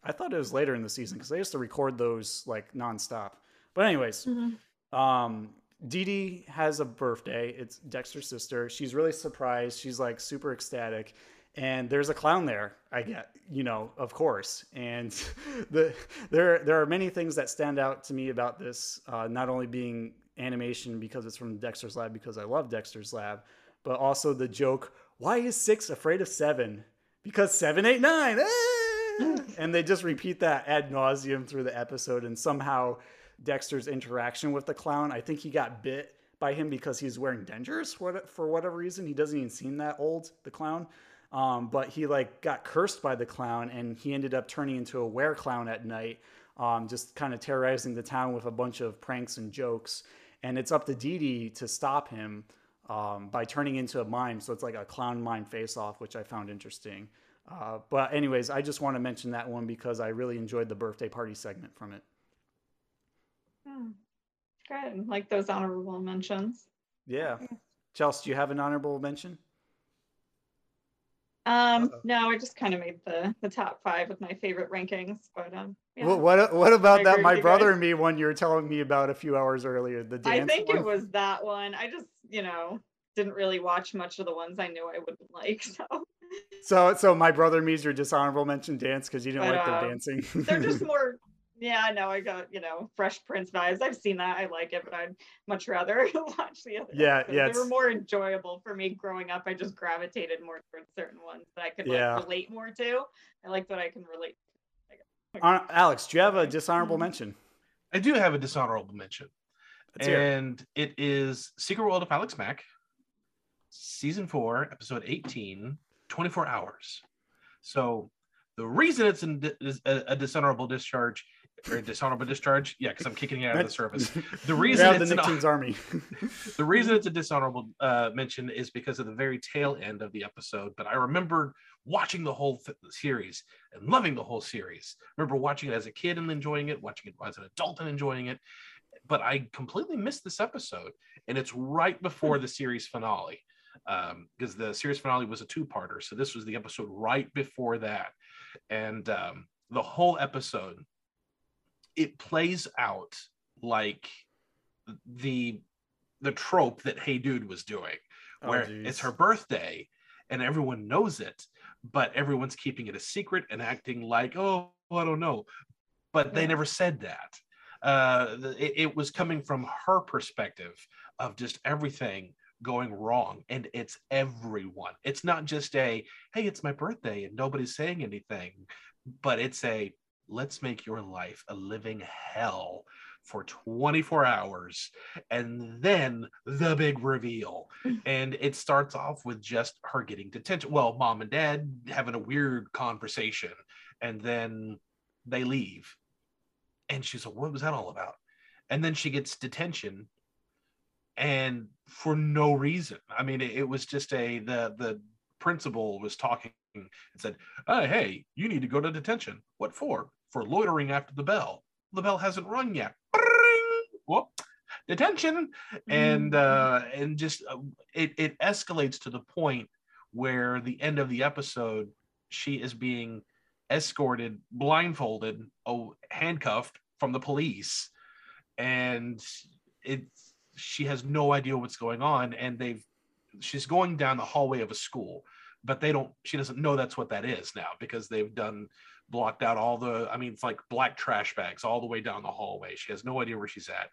I thought it was later in the season because they used to record those like nonstop. But anyways, Dee Dee has a birthday. It's Dexter's sister. She's really surprised. She's like super ecstatic. And there's a clown there, I get, you know, of course. And there are many things that stand out to me about this, not only being animation because it's from Dexter's Lab, because I love Dexter's Lab, but also the joke, why is 6 afraid of 7? Because 7, 8, 9. Ah! And they just repeat that ad nauseum through the episode. And somehow Dexter's interaction with the clown, I think he got bit by him because he's wearing dentures for whatever reason. He doesn't even seem that old, the clown. But he like got cursed by the clown and he ended up turning into a were-clown at night, just kind of terrorizing the town with a bunch of pranks and jokes. And it's up to Dee Dee to stop him by turning into a mime. So it's like a clown mime face-off, which I found interesting. But anyways, I just want to mention that one because I really enjoyed the birthday party segment from it. Yeah. Good. Like those honorable mentions. Yeah. Chelsea, do you have an honorable mention? No, I just kind of made the top 5 with my favorite rankings, but yeah. Well, what about that My Brother and Me one you were telling me about a few hours earlier? The dance. I think it was that one. I just, you know, didn't really watch much of the ones I knew I wouldn't like. So My Brother and Me's your dishonorable mention dance because you didn't like their dancing. They're just more. Yeah, I know. I got, you know, Fresh Prince vibes. I've seen that. I like it, but I'd much rather watch the other. Yeah. They were more enjoyable for me growing up. I just gravitated more towards certain ones that I could like, relate more to. I like what I can relate to, I guess. Alex, do you have a dishonorable mention? I do have a dishonorable mention. It is Secret World of Alex Mack, season 4, episode 18, 24 hours. So the reason it's a dishonorable discharge or dishonorable discharge, yeah, because I'm kicking it out of the service. The reason it's Nicktoons Army. The reason it's a dishonorable mention is because of the very tail end of the episode. But I remember watching the whole series and loving the whole series. I remember watching it as a kid and enjoying it, watching it as an adult and enjoying it. But I completely missed this episode, and it's right before the series finale, because the series finale was a 2-parter, so this was the episode right before that. And the whole episode, it plays out like the trope that Hey Dude was doing, where it's her birthday and everyone knows it, but everyone's keeping it a secret and acting like, oh, I don't know. But they never said that. It was coming from her perspective of just everything going wrong, and it's everyone. It's not just a, hey, it's my birthday and nobody's saying anything, but it's a, let's make your life a living hell for 24 hours and then the big reveal. And it starts off with just her getting detention, well, mom and dad having a weird conversation, and then they leave and she's like, what was that all about? And then she gets detention, and for no reason. I mean, it was just the principal was talking and said, oh, hey, you need to go to detention. What for? For loitering after the bell. The bell hasn't rung yet. Whoop. detention. And just it escalates to the point where the end of the episode, she is being escorted, blindfolded, handcuffed from the police, and she has no idea what's going on. And she's going down the hallway of a school, but she doesn't know that's what that is now, because they've blocked out all the, I mean, it's like black trash bags all the way down the hallway. She has no idea where she's at,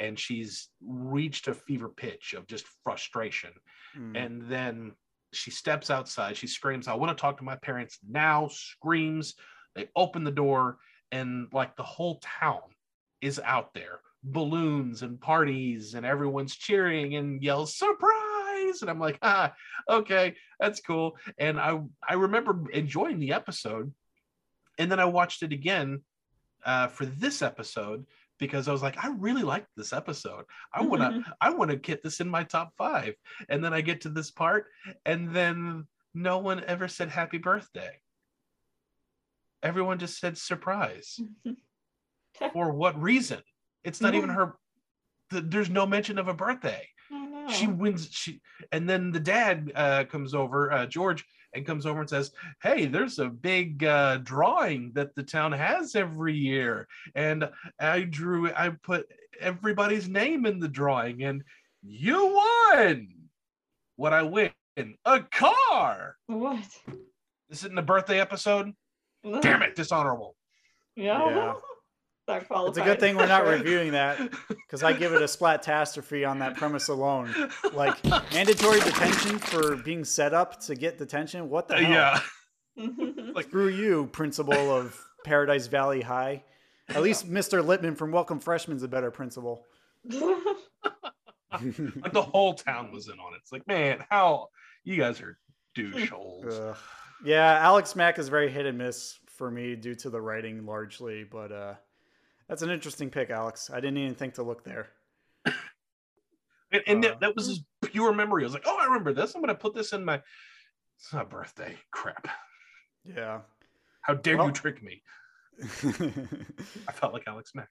and she's reached a fever pitch of just frustration. And then she steps outside. She screams, "I want to talk to my parents now," screams. They open the door, and like the whole town is out there. Balloons and parties, and everyone's cheering and yells, "Surprise!" And I'm like, okay, that's cool. And I remember enjoying the episode. And then I watched it again for this episode, because I was like, I really liked this episode. I wanna get this in my top 5. And then I get to this part, and then no one ever said happy birthday. Everyone just said surprise. For what reason? It's not even her. There's no mention of a birthday. She wins. And then the dad comes over, George, and comes over and says, "Hey, there's a big drawing that the town has every year, and I put everybody's name in the drawing, and you won." What I win? A car. What? This isn't a birthday episode. Damn it! Dishonorable. Yeah. It's a good thing we're not reviewing that, because I give it a splatastrophe on that premise alone. Like, mandatory detention for being set up to get detention? What the hell? Yeah. Like, screw you, principal of Paradise Valley High. At least Mr. Lippman from Welcome Freshman's a better principal. Like, the whole town was in on it. It's like, man, how you guys are douche-holes. Yeah, Alex Mack is very hit and miss for me due to the writing largely, but that's an interesting pick, Alex. I didn't even think to look there. And that was his pure memory. I was like, oh, I remember this. I'm going to put this in my... It's not a birthday. Crap. Yeah. How dare you trick me? I felt like Alex Mack.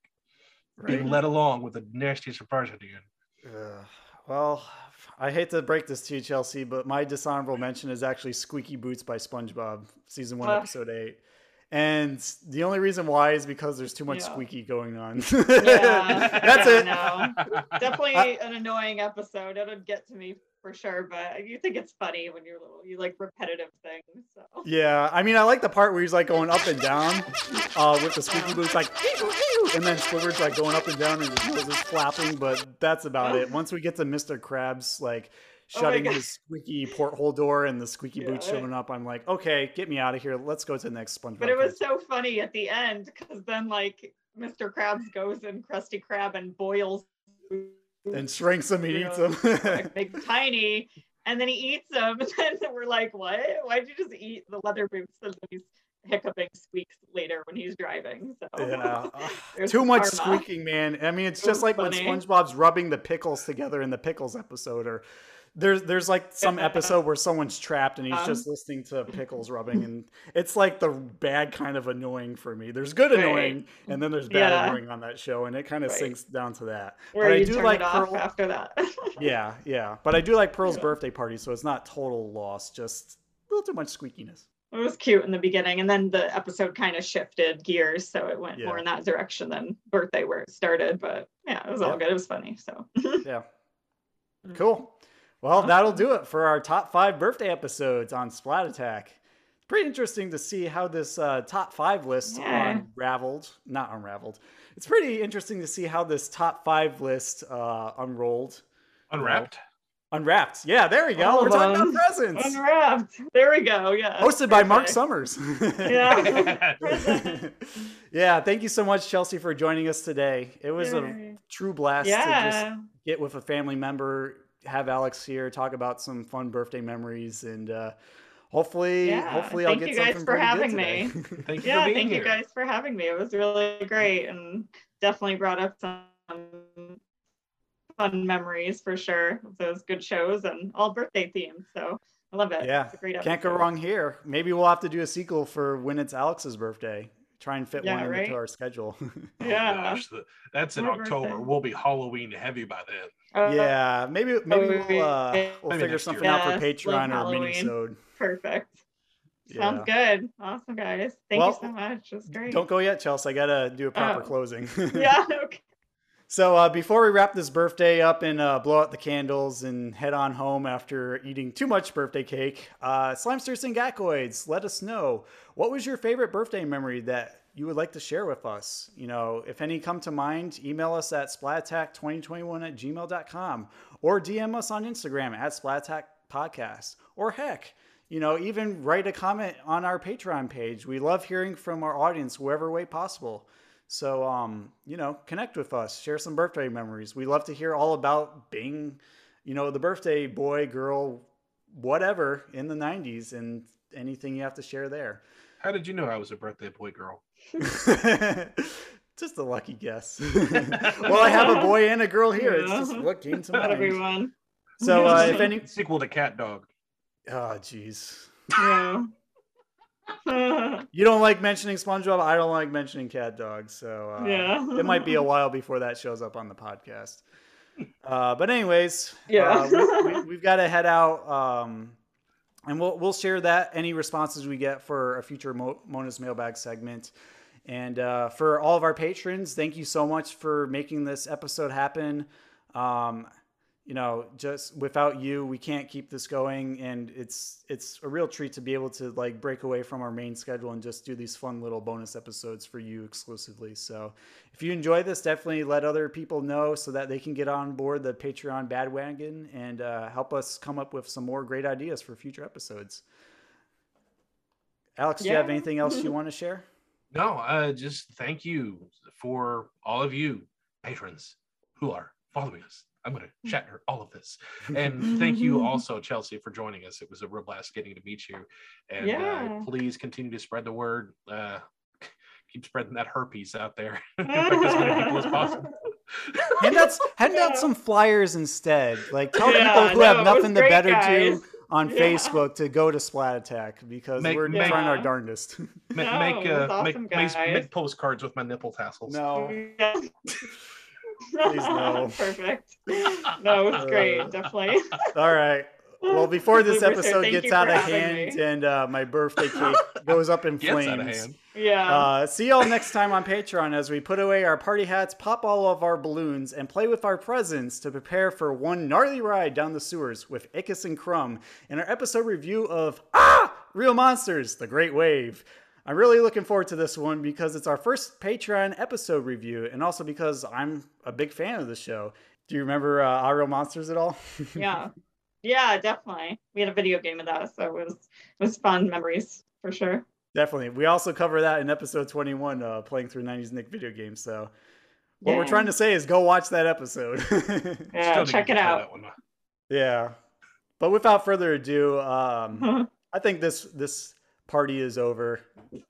Right? Being led along with a nasty surprise at the end. Well, I hate to break this to you, Chelsea, but my dishonorable mention is actually Squeaky Boots by SpongeBob, Season 1, Episode 8. And the only reason why is because there's too much squeaky going on. That's it. No. Definitely an annoying episode. It would get to me for sure, but you think it's funny when you're little. You like repetitive things. So. Yeah, I mean, I like the part where he's like going up and down with the squeaky boots, like, and then Squidward's like going up and down and his nose is flapping. But that's about it. Once we get to Mr. Krabs, like shutting his squeaky porthole door and the squeaky boots showing up, I'm like, okay, get me out of here. Let's go to the next SpongeBob. But it was so funny at the end, because then like Mr. Krabs goes in Krusty Krab and boils and shrinks him and eats him. Like big tiny, and then he eats him, and then we're like, what? Why'd you just eat the leather boots? And then he's hiccuping squeaks later when he's driving. So too much squeaking, man. I mean, it's just like funny when SpongeBob's rubbing the pickles together in the pickles episode, or There's like some episode where someone's trapped and he's just listening to pickles rubbing, and it's like the bad kind of annoying for me. There's good annoying, and then there's bad annoying on that show, and it kind of sinks down to that. Where but you I do turn like it off Pearl after that. Yeah. But I do like Pearl's birthday party, so it's not total loss, just a little too much squeakiness. It was cute in the beginning, and then the episode kind of shifted gears, so it went more in that direction than birthday where it started. But yeah, it was all good. It was funny. So yeah, cool. Well, that'll do it for our top 5 birthday episodes on Splat Attack. It's pretty interesting to see how this top 5 list It's pretty interesting to see how this top 5 list unwrapped. Yeah, there we go. We're talking about presents. Unwrapped. There we go. Yeah. Hosted by Mark Summers. Yeah. Thank you so much, Chelsea, for joining us today. It was a true blast to just get with a family member, have Alex here, talk about some fun birthday memories, and hopefully I'll get something for having me. Thank you guys for having me. It was really great, and definitely brought up some fun memories for sure. Those good shows and all birthday themed. So I love it. Yeah, it's a great episode. Can't go wrong here. Maybe we'll have to do a sequel for when it's Alex's birthday. try and fit one into our schedule. Gosh, that's in October. We'll be Halloween heavy by then. Yeah, maybe we'll figure something out for Patreon or Minisode. Perfect. Sounds good. Awesome, guys. Thank you so much. It was great. Don't go yet, Chelsea. I gotta do a proper closing. Okay. So before we wrap this birthday up and blow out the candles and head on home after eating too much birthday cake, Slimesters and Gackoids, let us know, what was your favorite birthday memory that you would like to share with us? You know, if any come to mind, email us at splatattack2021@gmail.com or DM us on Instagram at SplatAttackPodcast, or heck, you know, even write a comment on our Patreon page. We love hearing from our audience wherever way possible. So, you know, connect with us, share some birthday memories. We love to hear all about being, you know, the birthday boy, girl, whatever in the 90s, and anything you have to share there. How did you know I was a birthday boy, girl? Just a lucky guess. Well, I have a boy and a girl here. It's just what came to mind. Everyone. So if any sequel to Cat Dog. Oh, jeez. Yeah. You don't like mentioning SpongeBob. I don't like mentioning Cat Dog. So it might be a while before that shows up on the podcast. But anyways, we've got to head out, and we'll share that, any responses we get, for a future Mona's Mailbag segment. And for all of our patrons, thank you so much for making this episode happen. You know, just without you, we can't keep this going. And it's a real treat to be able to like break away from our main schedule and just do these fun little bonus episodes for you exclusively. So if you enjoy this, definitely let other people know so that they can get on board the Patreon bandwagon and help us come up with some more great ideas for future episodes. Alex, do you have anything else you want to share? No, just thank you for all of you patrons who are following us. I'm going to shatter all of this. And thank you also, Chelsea, for joining us. It was a real blast getting to meet you. And please continue to spread the word. Keep spreading that herpes out there. As many people as possible. Hand out some flyers instead. Like, tell people who have nothing better to do on Facebook to go to Splat Attack, because we're trying our darndest. Make postcards with my nipple tassels. No. Please, no. Perfect. No, it's great. Definitely. All right. Well, before this episode gets out of hand and my birthday cake goes up in flames. Yeah. See y'all next time on Patreon as we put away our party hats, pop all of our balloons, and play with our presents to prepare for one gnarly ride down the sewers with Ickis and Crumb in our episode review of Ah! Real Monsters, The Great Wave. I'm really looking forward to this one because it's our first Patreon episode review, and also because I'm a big fan of the show. Do you remember Ah! Real Monsters at all? Yeah, definitely. We had a video game of that, so it was fun memories for sure. Definitely. We also cover that in episode 21, playing through 90s Nick video games. So what we're trying to say is go watch that episode. Check it out. Yeah. But without further ado, I think this party is over.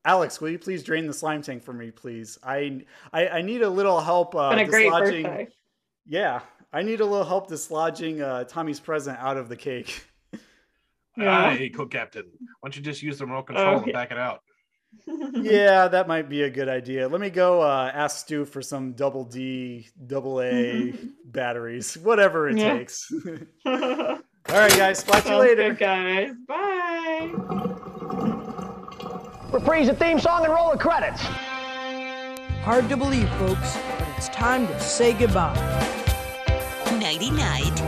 Alex, will you please drain the slime tank for me, please? I need a little help dislodging. Yeah, I need a little help dislodging Tommy's present out of the cake. Hey, co-captain, why don't you just use the remote control and back it out? Yeah, that might be a good idea. Let me go ask Stu for some double D, double A batteries, whatever it takes. All right, guys, talk to you later, guys. Bye. Reprise the theme song and roll the credits. Hard to believe, folks, but it's time to say goodbye. Nighty night.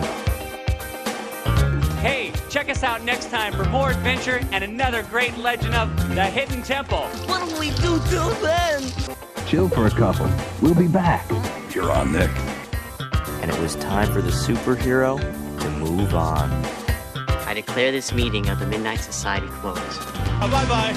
Hey, check us out next time for more adventure and another great legend of the Hidden Temple. What do we do till then? Chill for a couple. We'll be back. You're on, Nick. And it was time for the superhero to move on. I declare this meeting of the Midnight Society closed. Bye-bye.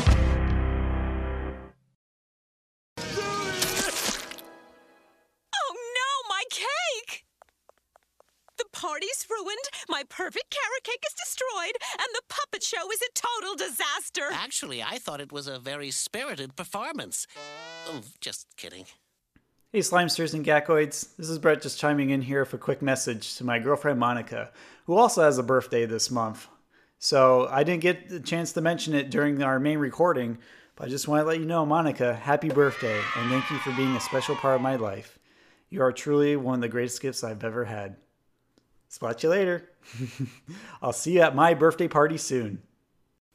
My perfect carrot cake is destroyed, and the puppet show is a total disaster. Actually, I thought it was a very spirited performance. Oh, just kidding. Hey, Slimesters and Gackoids. This is Brett just chiming in here for a quick message to my girlfriend, Monica, who also has a birthday this month. So I didn't get the chance to mention it during our main recording, But I just want to let you know, Monica, happy birthday, and thank you for being a special part of my life. You are truly one of the greatest gifts I've ever had. Spot you later. I'll see you at my birthday party soon.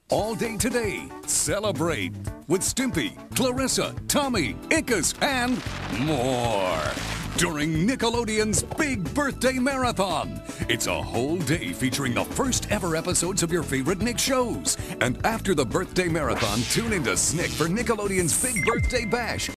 All day today, celebrate with Stimpy, Clarissa, Tommy, Ickes, and more during Nickelodeon's Big Birthday Marathon. It's a whole day featuring the first ever episodes of your favorite Nick shows. And after the Birthday Marathon, tune into Snick for Nickelodeon's Big Birthday Bash.